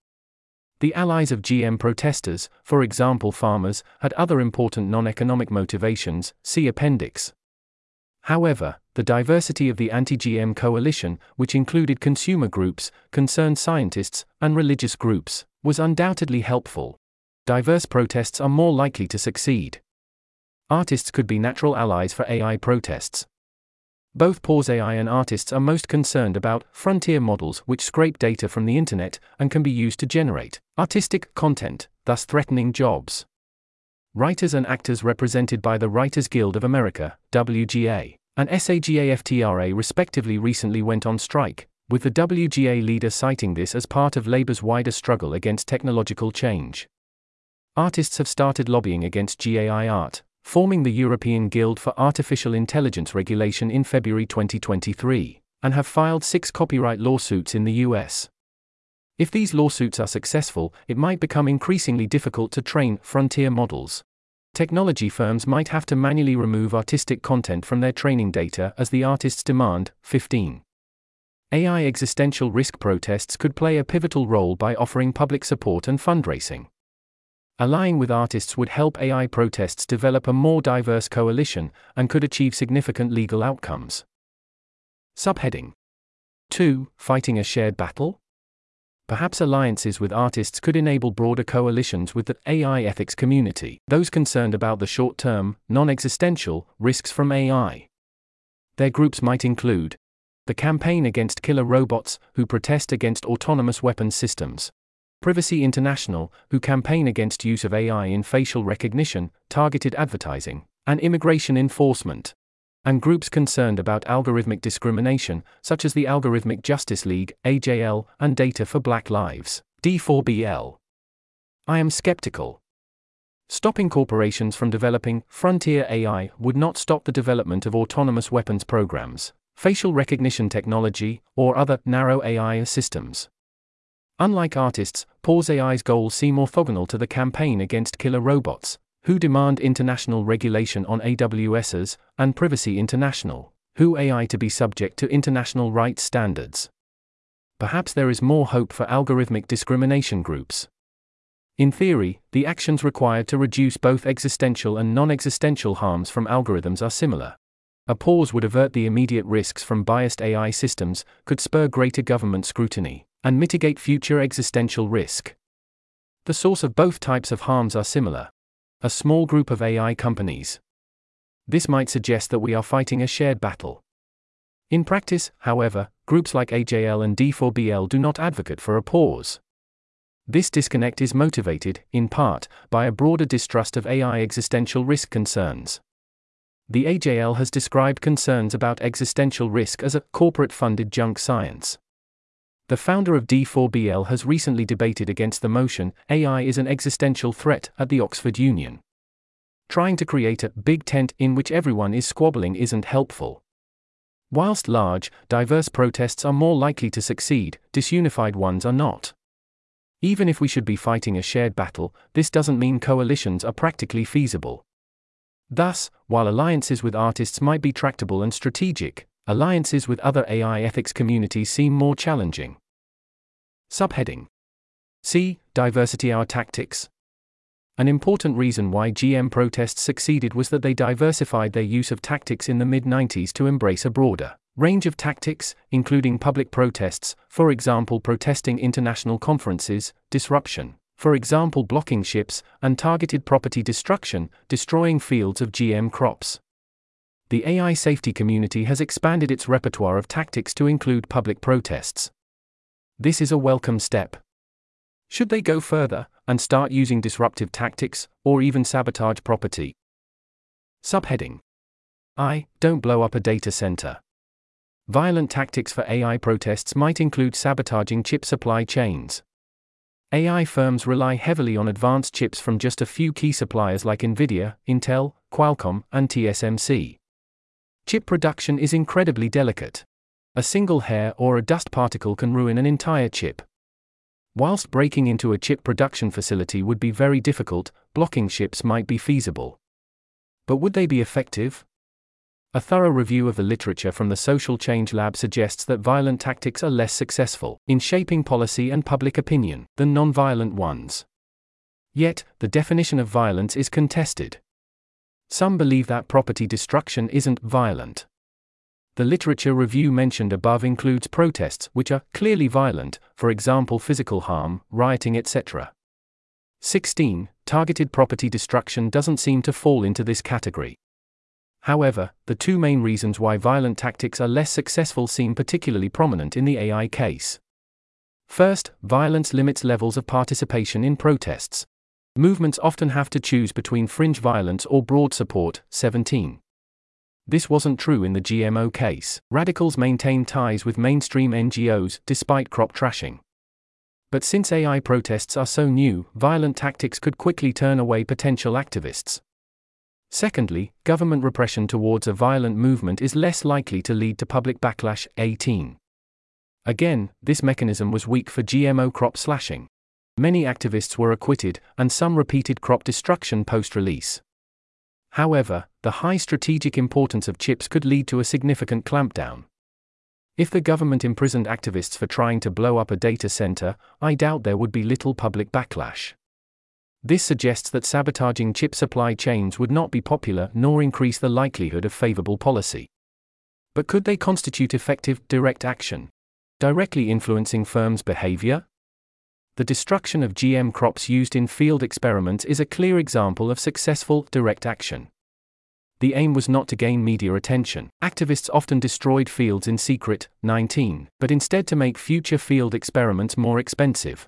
The allies of GM protesters, for example farmers, had other important non-economic motivations, see appendix. However, the diversity of the anti-GM coalition, which included consumer groups, concerned scientists, and religious groups, was undoubtedly helpful. Diverse protests are more likely to succeed. Artists could be natural allies for AI protests. Both Pause AI and artists are most concerned about frontier models which scrape data from the internet and can be used to generate artistic content, thus threatening jobs. Writers and actors represented by the Writers Guild of America, WGA, and SAGAFTRA respectively recently went on strike, with the WGA leader citing this as part of labor's wider struggle against technological change. Artists have started lobbying against GAI art, forming the European Guild for Artificial Intelligence Regulation in February 2023, and have filed 6 copyright lawsuits in the US. If these lawsuits are successful, it might become increasingly difficult to train frontier models. Technology firms might have to manually remove artistic content from their training data as the artists demand. 15. AI existential risk protests could play a pivotal role by offering public support and fundraising. Allying with artists would help AI protests develop a more diverse coalition and could achieve significant legal outcomes. Subheading 2. Fighting a shared battle? Perhaps alliances with artists could enable broader coalitions with the AI ethics community, those concerned about the short-term, non-existential risks from AI. Their groups might include the Campaign Against Killer Robots, who protest against autonomous weapons systems. Privacy International, who campaign against use of AI in facial recognition, targeted advertising, and immigration enforcement. And groups concerned about algorithmic discrimination, such as the Algorithmic Justice League, AJL, and Data for Black Lives, D4BL. I am skeptical. Stopping corporations from developing frontier AI would not stop the development of autonomous weapons programs, facial recognition technology, or other narrow AI systems. Unlike artists, Pause AI's goals seem orthogonal to the Campaign Against Killer Robots, who demand international regulation on AWSs, and Privacy International, who AI to be subject to international rights standards. Perhaps there is more hope for algorithmic discrimination groups. In theory, the actions required to reduce both existential and non-existential harms from algorithms are similar. A pause would avert the immediate risks from biased AI systems, could spur greater government scrutiny, and mitigate future existential risk. The source of both types of harms are similar: a small group of AI companies. This might suggest that we are fighting a shared battle. In practice, however, groups like AJL and D4BL do not advocate for a pause. This disconnect is motivated, in part, by a broader distrust of AI existential risk concerns. The AJL has described concerns about existential risk as a corporate-funded junk science. The founder of D4BL has recently debated against the motion, AI is an existential threat, at the Oxford Union. Trying to create a big tent in which everyone is squabbling isn't helpful. Whilst large, diverse protests are more likely to succeed, disunified ones are not. Even if we should be fighting a shared battle, this doesn't mean coalitions are practically feasible. Thus, while alliances with artists might be tractable and strategic, alliances with other AI ethics communities seem more challenging. Subheading C. Diversity Our Tactics. An important reason why GM protests succeeded was that they diversified their use of tactics in the mid-90s to embrace a broader range of tactics, including public protests, for example protesting international conferences, disruption, for example blocking ships, and targeted property destruction, destroying fields of GM crops. The AI safety community has expanded its repertoire of tactics to include public protests. This is a welcome step. Should they go further and start using disruptive tactics, or even sabotage property? Subheading I. Don't blow up a data center. Violent tactics for AI protests might include sabotaging chip supply chains. AI firms rely heavily on advanced chips from just a few key suppliers like Nvidia, Intel, Qualcomm, and TSMC. Chip production is incredibly delicate. A single hair or a dust particle can ruin an entire chip. Whilst breaking into a chip production facility would be very difficult, blocking ships might be feasible. But would they be effective? A thorough review of the literature from the Social Change Lab suggests that violent tactics are less successful in shaping policy and public opinion than non-violent ones. Yet, the definition of violence is contested. Some believe that property destruction isn't violent. The literature review mentioned above includes protests which are clearly violent, for example physical harm, rioting etc. 16. Targeted property destruction doesn't seem to fall into this category. However, the two main reasons why violent tactics are less successful seem particularly prominent in the AI case. First, violence limits levels of participation in protests. Movements often have to choose between fringe violence or broad support. 17. This wasn't true in the GMO case. Radicals maintained ties with mainstream NGOs despite crop trashing. But since AI protests are so new, violent tactics could quickly turn away potential activists. Secondly, government repression towards a violent movement is less likely to lead to public backlash. 18. Again, this mechanism was weak for GMO crop slashing. Many activists were acquitted, and some repeated crop destruction post-release. However, the high strategic importance of chips could lead to a significant clampdown. If the government imprisoned activists for trying to blow up a data center, I doubt there would be little public backlash. This suggests that sabotaging chip supply chains would not be popular nor increase the likelihood of favorable policy. But could they constitute effective, direct action? Directly influencing firms' behavior? The destruction of GM crops used in field experiments is a clear example of successful direct action. The aim was not to gain media attention. Activists often destroyed fields in secret, 19, but instead to make future field experiments more expensive.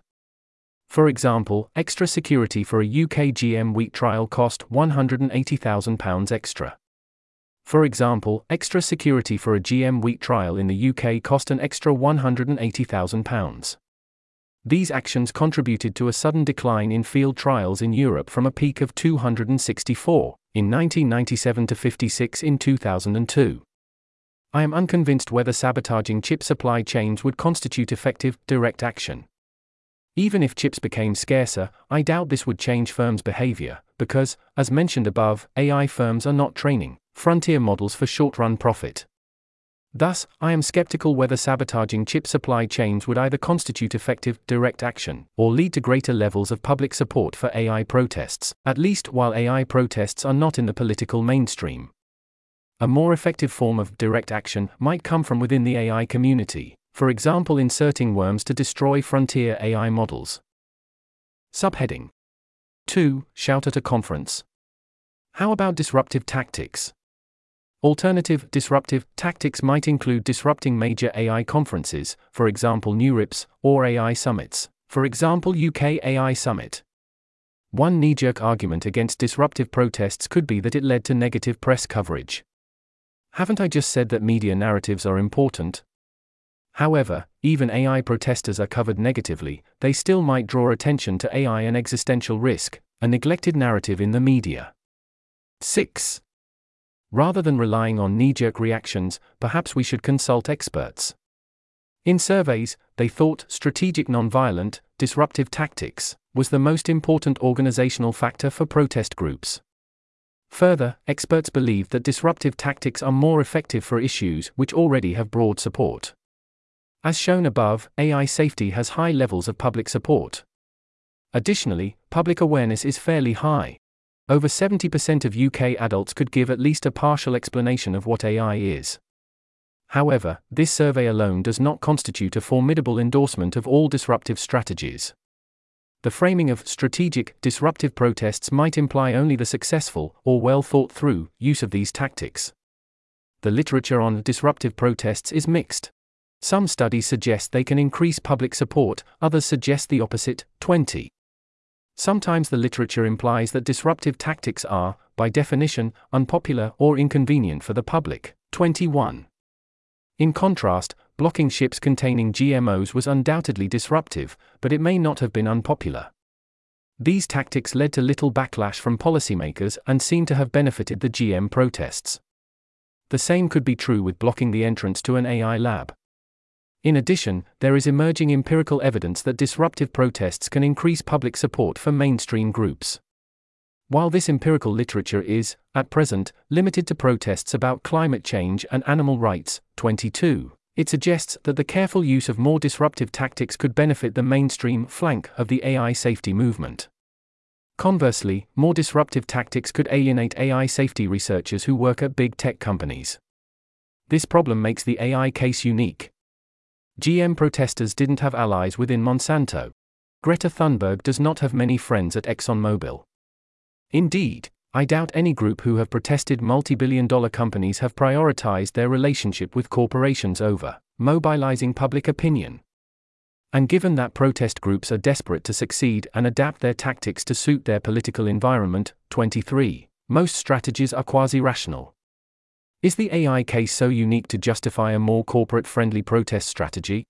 For example, extra security for a UK GM wheat trial cost £180,000 extra. For example, extra security for a GM wheat trial in the UK cost an extra £180,000. These actions contributed to a sudden decline in field trials in Europe from a peak of 264 in 1997 to 56 in 2002. I am unconvinced whether sabotaging chip supply chains would constitute effective, direct action. Even if chips became scarcer, I doubt this would change firms' behavior, because, as mentioned above, AI firms are not training frontier models for short-run profit. Thus, I am skeptical whether sabotaging chip supply chains would either constitute effective, direct action, or lead to greater levels of public support for AI protests, at least while AI protests are not in the political mainstream. A more effective form of direct action might come from within the AI community, for example inserting worms to destroy frontier AI models. Subheading 2. Shout at a conference. How about disruptive tactics? Alternative disruptive tactics might include disrupting major AI conferences, for example NeurIPS, or AI summits, for example UK AI Summit. One knee-jerk argument against disruptive protests could be that it led to negative press coverage. Haven't I just said that media narratives are important? However, even AI protesters are covered negatively, they still might draw attention to AI and existential risk, a neglected narrative in the media. 6. Rather than relying on knee-jerk reactions, perhaps we should consult experts. In surveys, they thought strategic nonviolent, disruptive tactics was the most important organizational factor for protest groups. Further, experts believe that disruptive tactics are more effective for issues which already have broad support. As shown above, AI safety has high levels of public support. Additionally, public awareness is fairly high. Over 70% of UK adults could give at least a partial explanation of what AI is. However, this survey alone does not constitute a formidable endorsement of all disruptive strategies. The framing of strategic, disruptive protests might imply only the successful, or well-thought-through, use of these tactics. The literature on disruptive protests is mixed. Some studies suggest they can increase public support, others suggest the opposite, 20. Sometimes the literature implies that disruptive tactics are, by definition, unpopular or inconvenient for the public. 21. In contrast, blocking ships containing GMOs was undoubtedly disruptive, but it may not have been unpopular. These tactics led to little backlash from policymakers and seem to have benefited the GM protests. The same could be true with blocking the entrance to an AI lab. In addition, there is emerging empirical evidence that disruptive protests can increase public support for mainstream groups. While this empirical literature is, at present, limited to protests about climate change and animal rights, 22, it suggests that the careful use of more disruptive tactics could benefit the mainstream flank of the AI safety movement. Conversely, more disruptive tactics could alienate AI safety researchers who work at big tech companies. This problem makes the AI case unique. GM protesters didn't have allies within Monsanto. Greta Thunberg does not have many friends at ExxonMobil. Indeed, I doubt any group who have protested multi-billion-dollar companies have prioritized their relationship with corporations over mobilizing public opinion. And given that protest groups are desperate to succeed and adapt their tactics to suit their political environment, 23, most strategies are quasi-rational. Is the AI case so unique to justify a more corporate-friendly protest strategy?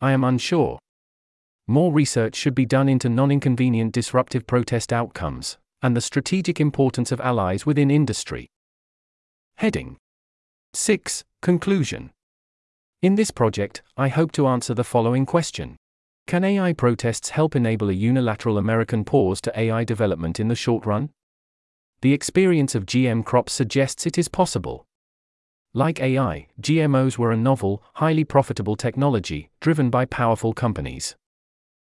I am unsure. More research should be done into non-inconvenient disruptive protest outcomes, and the strategic importance of allies within industry. Heading 6. Conclusion. In this project, I hope to answer the following question. Can AI protests help enable a unilateral American pause to AI development in the short run? The experience of GM crops suggests it is possible. Like AI, GMOs were a novel, highly profitable technology, driven by powerful companies.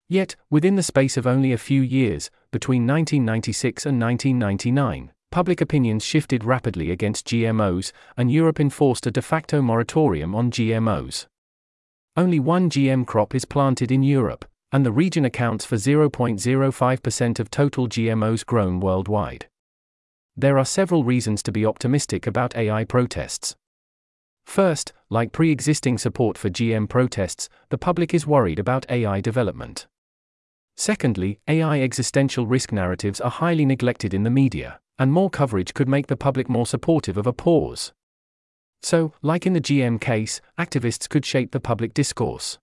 Yet, within the space of only a few years, between 1996 and 1999, public opinions shifted rapidly against GMOs, and Europe enforced a de facto moratorium on GMOs. Only one GM crop is planted in Europe, and the region accounts for 0.05% of total GMOs grown worldwide. There are several reasons to be optimistic about AI protests. First, like pre-existing support for GM protests, the public is worried about AI development. Secondly, AI existential risk narratives are highly neglected in the media, and more coverage could make the public more supportive of a pause. So, like in the GM case, activists could shape the public discourse.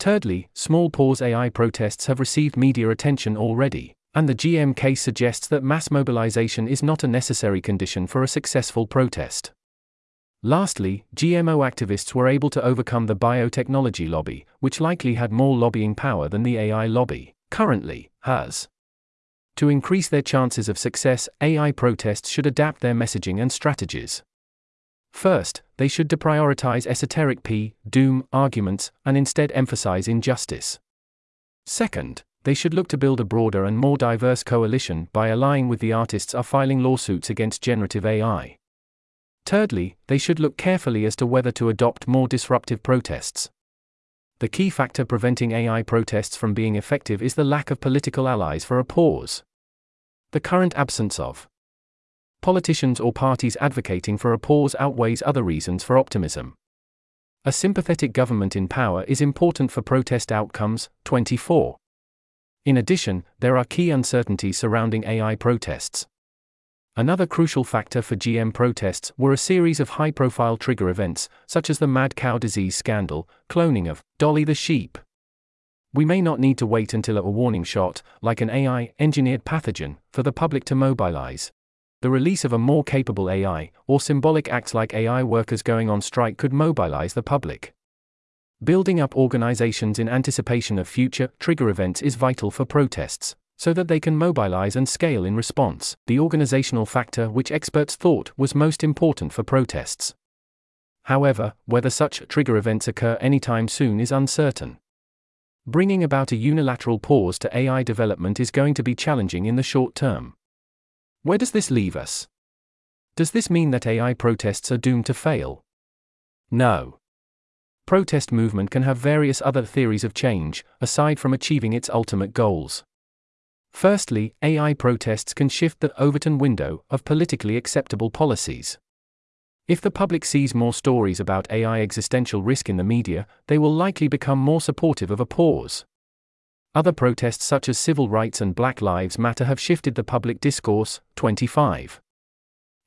Thirdly, small pause AI protests have received media attention already, and the GM case suggests that mass mobilization is not a necessary condition for a successful protest. Lastly, GMO activists were able to overcome the biotechnology lobby, which likely had more lobbying power than the AI lobby currently has. To increase their chances of success, AI protests should adapt their messaging and strategies. First, they should deprioritize esoteric doom arguments and instead emphasize injustice. Second, they should look to build a broader and more diverse coalition by allying with the artists who are filing lawsuits against generative AI. Thirdly, they should look carefully as to whether to adopt more disruptive protests. The key factor preventing AI protests from being effective is the lack of political allies for a pause. The current absence of politicians or parties advocating for a pause outweighs other reasons for optimism. A sympathetic government in power is important for protest outcomes, 24. In addition, there are key uncertainties surrounding AI protests. Another crucial factor for GM protests were a series of high-profile trigger events, such as the mad cow disease scandal, cloning of DALL-E the sheep. We may not need to wait until a warning shot, like an AI-engineered pathogen, for the public to mobilize. The release of a more capable AI, or symbolic acts like AI workers going on strike could mobilize the public. Building up organizations in anticipation of future trigger events is vital for protests, so that they can mobilize and scale in response. The organizational factor which experts thought was most important for protests. However, whether such trigger events occur anytime soon is uncertain. Bringing about a unilateral pause to AI development is going to be challenging in the short term. Where does this leave us? Does this mean that AI protests are doomed to fail? No. Protest movement can have various other theories of change, aside from achieving its ultimate goals. Firstly, AI protests can shift the Overton window of politically acceptable policies. If the public sees more stories about AI existential risk in the media, they will likely become more supportive of a pause. Other protests such as civil rights and Black Lives Matter have shifted the public discourse, 25.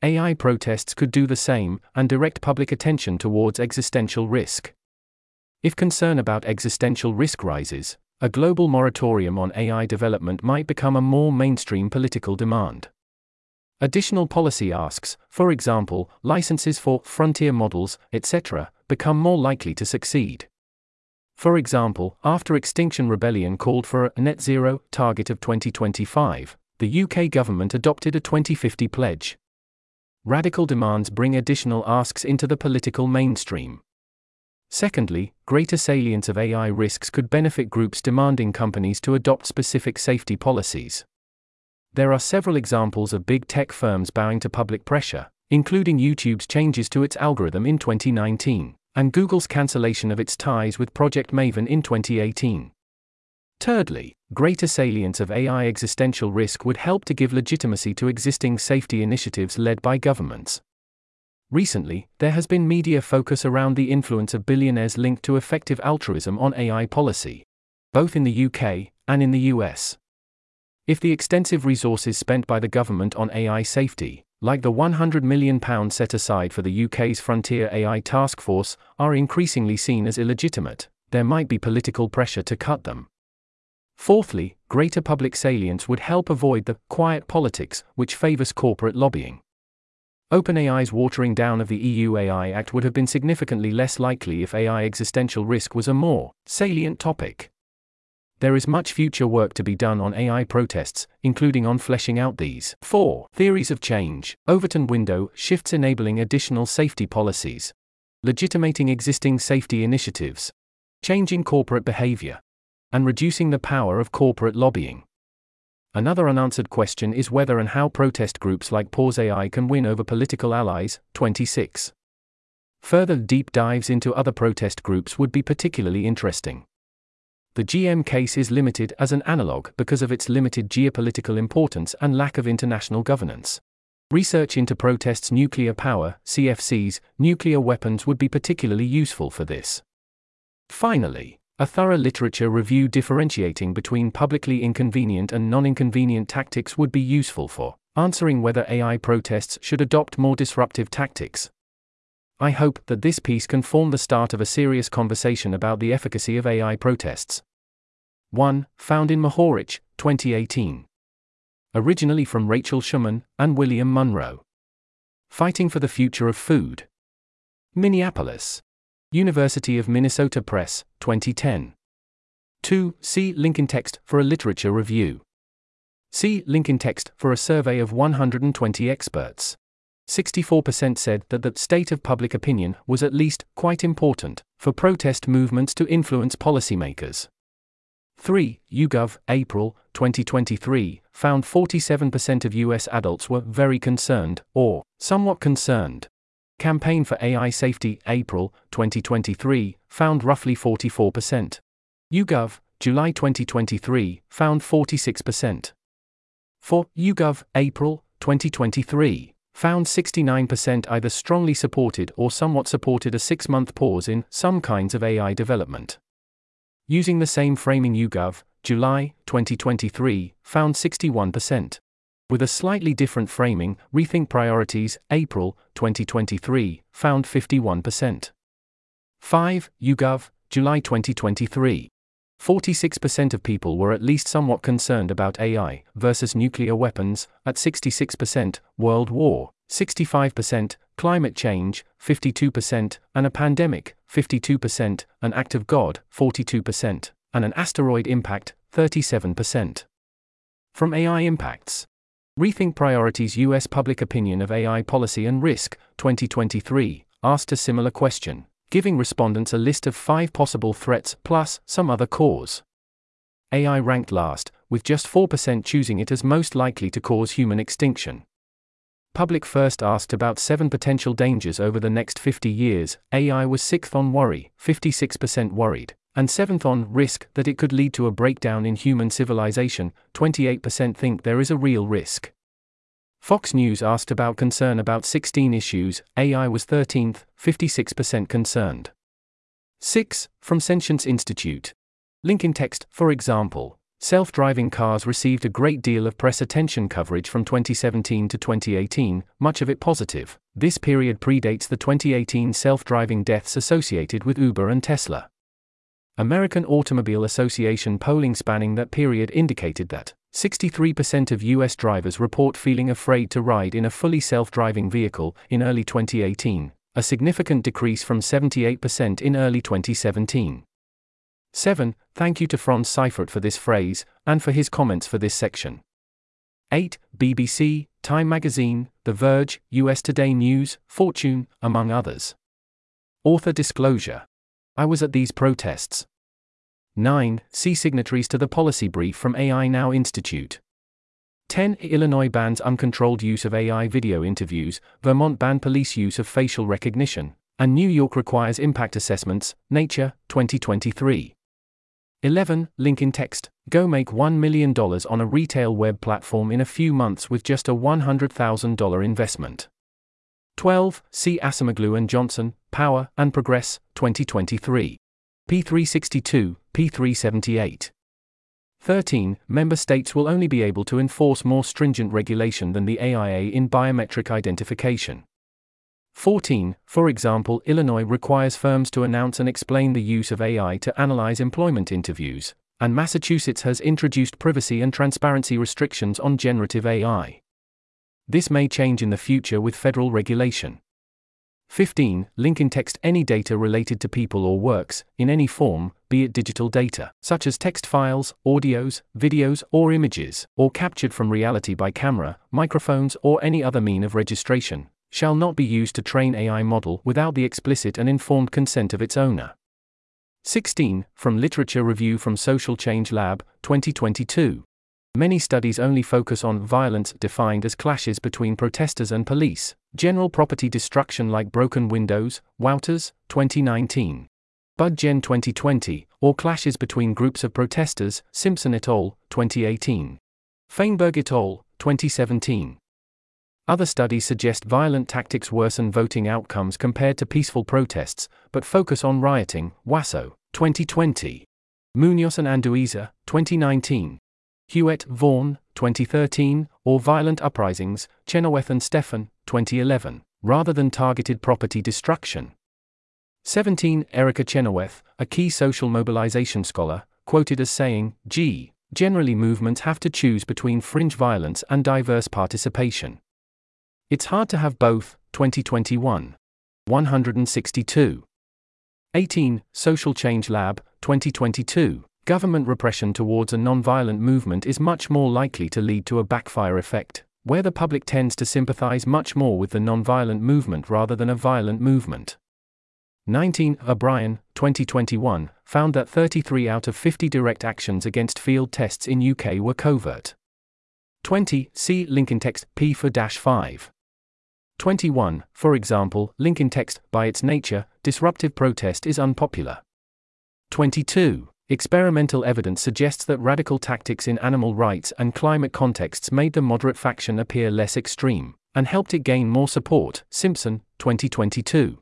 AI protests could do the same, and direct public attention towards existential risk. If concern about existential risk rises, a global moratorium on AI development might become a more mainstream political demand. Additional policy asks, for example, licenses for frontier models, etc., become more likely to succeed. For example, after Extinction Rebellion called for a net zero target of 2025, the UK government adopted a 2050 pledge. Radical demands bring additional asks into the political mainstream. Secondly, greater salience of AI risks could benefit groups demanding companies to adopt specific safety policies. There are several examples of big tech firms bowing to public pressure, including YouTube's changes to its algorithm in 2019. And Google's cancellation of its ties with Project Maven in 2018. Thirdly, greater salience of AI existential risk would help to give legitimacy to existing safety initiatives led by governments. Recently, there has been media focus around the influence of billionaires linked to effective altruism on AI policy, both in the UK and in the US. If the extensive resources spent by the government on AI safety, like the £100 million set aside for the UK's Frontier AI Task Force, are increasingly seen as illegitimate, there might be political pressure to cut them. Fourthly, greater public salience would help avoid the quiet politics which favours corporate lobbying. OpenAI's watering down of the EU AI Act would have been significantly less likely if AI existential risk was a more salient topic. There is much future work to be done on AI protests, including on fleshing out these four theories of change. Overton window shifts enabling additional safety policies, legitimating existing safety initiatives, changing corporate behavior, and reducing the power of corporate lobbying. Another unanswered question is whether and how protest groups like Pause AI can win over political allies, 26. Further deep dives into other protest groups would be particularly interesting. The GM case is limited as an analogue because of its limited geopolitical importance and lack of international governance. Research into protests, nuclear power, CFCs, nuclear weapons would be particularly useful for this. Finally, a thorough literature review differentiating between publicly inconvenient and non-inconvenient tactics would be useful for answering whether AI protests should adopt more disruptive tactics. I hope that this piece can form the start of a serious conversation about the efficacy of AI protests. 1. Found in Mahorich, 2018. Originally from Rachel Schumann and William Munro. Fighting for the Future of Food. Minneapolis. University of Minnesota Press, 2010. 2. See link in text for a literature review. See link in text for a survey of 120 experts. 64% said that the state of public opinion was at least quite important for protest movements to influence policymakers. 3. YouGov, April 2023, found 47% of US adults were very concerned, or somewhat concerned. Campaign for AI Safety, April 2023, found roughly 44%. YouGov, July 2023, found 46%. For YouGov, April 2023, found 69% either strongly supported or somewhat supported a 6-month pause in some kinds of AI development. Using the same framing, YouGov, July 2023, found 61%. With a slightly different framing, Rethink Priorities, April 2023, found 51%. 5. YouGov, July 2023. 46% of people were at least somewhat concerned about AI versus nuclear weapons, at 66%, World War, 65%, climate change, 52%, and a pandemic, 52%, an act of God, 42%, and an asteroid impact, 37%. From AI Impacts. Rethink Priorities U.S. Public Opinion of AI Policy and Risk, 2023, asked a similar question, giving respondents a list of 5 possible threats plus some other cause. AI ranked last, with just 4% choosing it as most likely to cause human extinction. Public First asked about 7 potential dangers over the next 50 years, AI was 6th on worry, 56% worried, and 7th on risk that it could lead to a breakdown in human civilization, 28% think there is a real risk. Fox News asked about concern about 16 issues, AI was 13th, 56% concerned. 6. From Sentience Institute. Link in text, for example, self-driving cars received a great deal of press attention coverage from 2017 to 2018, much of it positive. This period predates the 2018 self-driving deaths associated with Uber and Tesla. American Automobile Association polling spanning that period indicated that 63% of U.S. drivers report feeling afraid to ride in a fully self-driving vehicle in early 2018, a significant decrease from 78% in early 2017. 7. Thank you to Franz Seifert for this phrase, and for his comments for this section. 8. BBC, Time Magazine, The Verge, U.S. Today News, Fortune, among others. Author disclosure. I was at these protests. 9. See signatories to the policy brief from AI Now Institute. 10. Illinois bans uncontrolled use of AI video interviews, Vermont banned police use of facial recognition, and New York requires impact assessments, Nature, 2023. 11. Link in text, go make $1 million on a retail web platform in a few months with just a $100,000 investment. 12. See Asimoglu and Johnson, Power and Progress, 2023. p. 362, p. 378. 13. Member states will only be able to enforce more stringent regulation than the AIA in biometric identification. 14. For example, Illinois requires firms to announce and explain the use of AI to analyze employment interviews, and Massachusetts has introduced privacy and transparency restrictions on generative AI. This may change in the future with federal regulation. 15. Link in text, any data related to people or works, in any form, be it digital data, such as text files, audios, videos, or images, or captured from reality by camera, microphones, or any other mean of registration, shall not be used to train AI model without the explicit and informed consent of its owner. 16. From Literature Review from Social Change Lab, 2022. Many studies only focus on violence defined as clashes between protesters and police, general property destruction like broken windows, Wouters, 2019. Budgen 2020, or clashes between groups of protesters, Simpson et al., 2018. Feinberg et al., 2017. Other studies suggest violent tactics worsen voting outcomes compared to peaceful protests, but focus on rioting, Wasso, 2020. Munoz and Anduiza, 2019. Hewitt, Vaughan, 2013, or violent uprisings, Chenoweth and Stefan, 2011, rather than targeted property destruction. 17. Erica Chenoweth, a key social mobilization scholar, quoted as saying, generally movements have to choose between fringe violence and diverse participation. It's hard to have both, 2021. 162. 18. Social Change Lab, 2022. Government repression towards a non-violent movement is much more likely to lead to a backfire effect, where the public tends to sympathize much more with the non-violent movement rather than a violent movement. 19. O'Brien, 2021, found that 33 out of 50 direct actions against field tests in UK were covert. 20. See link in text, P4-5. 21. For example, link in text, by its nature, disruptive protest is unpopular. 22. Experimental evidence suggests that radical tactics in animal rights and climate contexts made the moderate faction appear less extreme, and helped it gain more support, Simpson, 2022.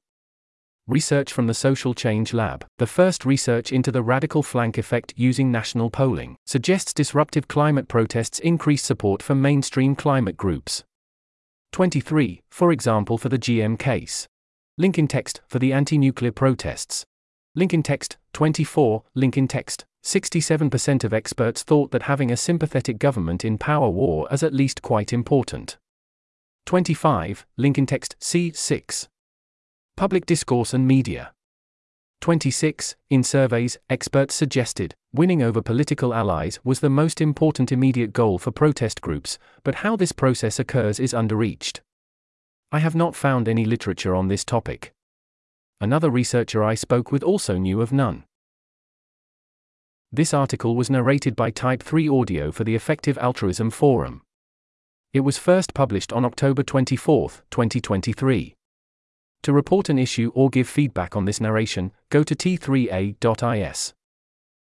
Research from the Social Change Lab, the first research into the radical flank effect using national polling, suggests disruptive climate protests increase support for mainstream climate groups. 23. For example, for the GM case. Link in text, for the anti-nuclear protests. Link in text, 24, link in text, 67% of experts thought that having a sympathetic government in power war is at least quite important. 25, link in text, C6. Public discourse and media. 26, in surveys, experts suggested, winning over political allies was the most important immediate goal for protest groups, but how this process occurs is underreached. I have not found any literature on this topic. Another researcher I spoke with also knew of none. This article was narrated by Type 3 Audio for the Effective Altruism Forum. It was first published on October 24, 2023. To report an issue or give feedback on this narration, go to t3a.is.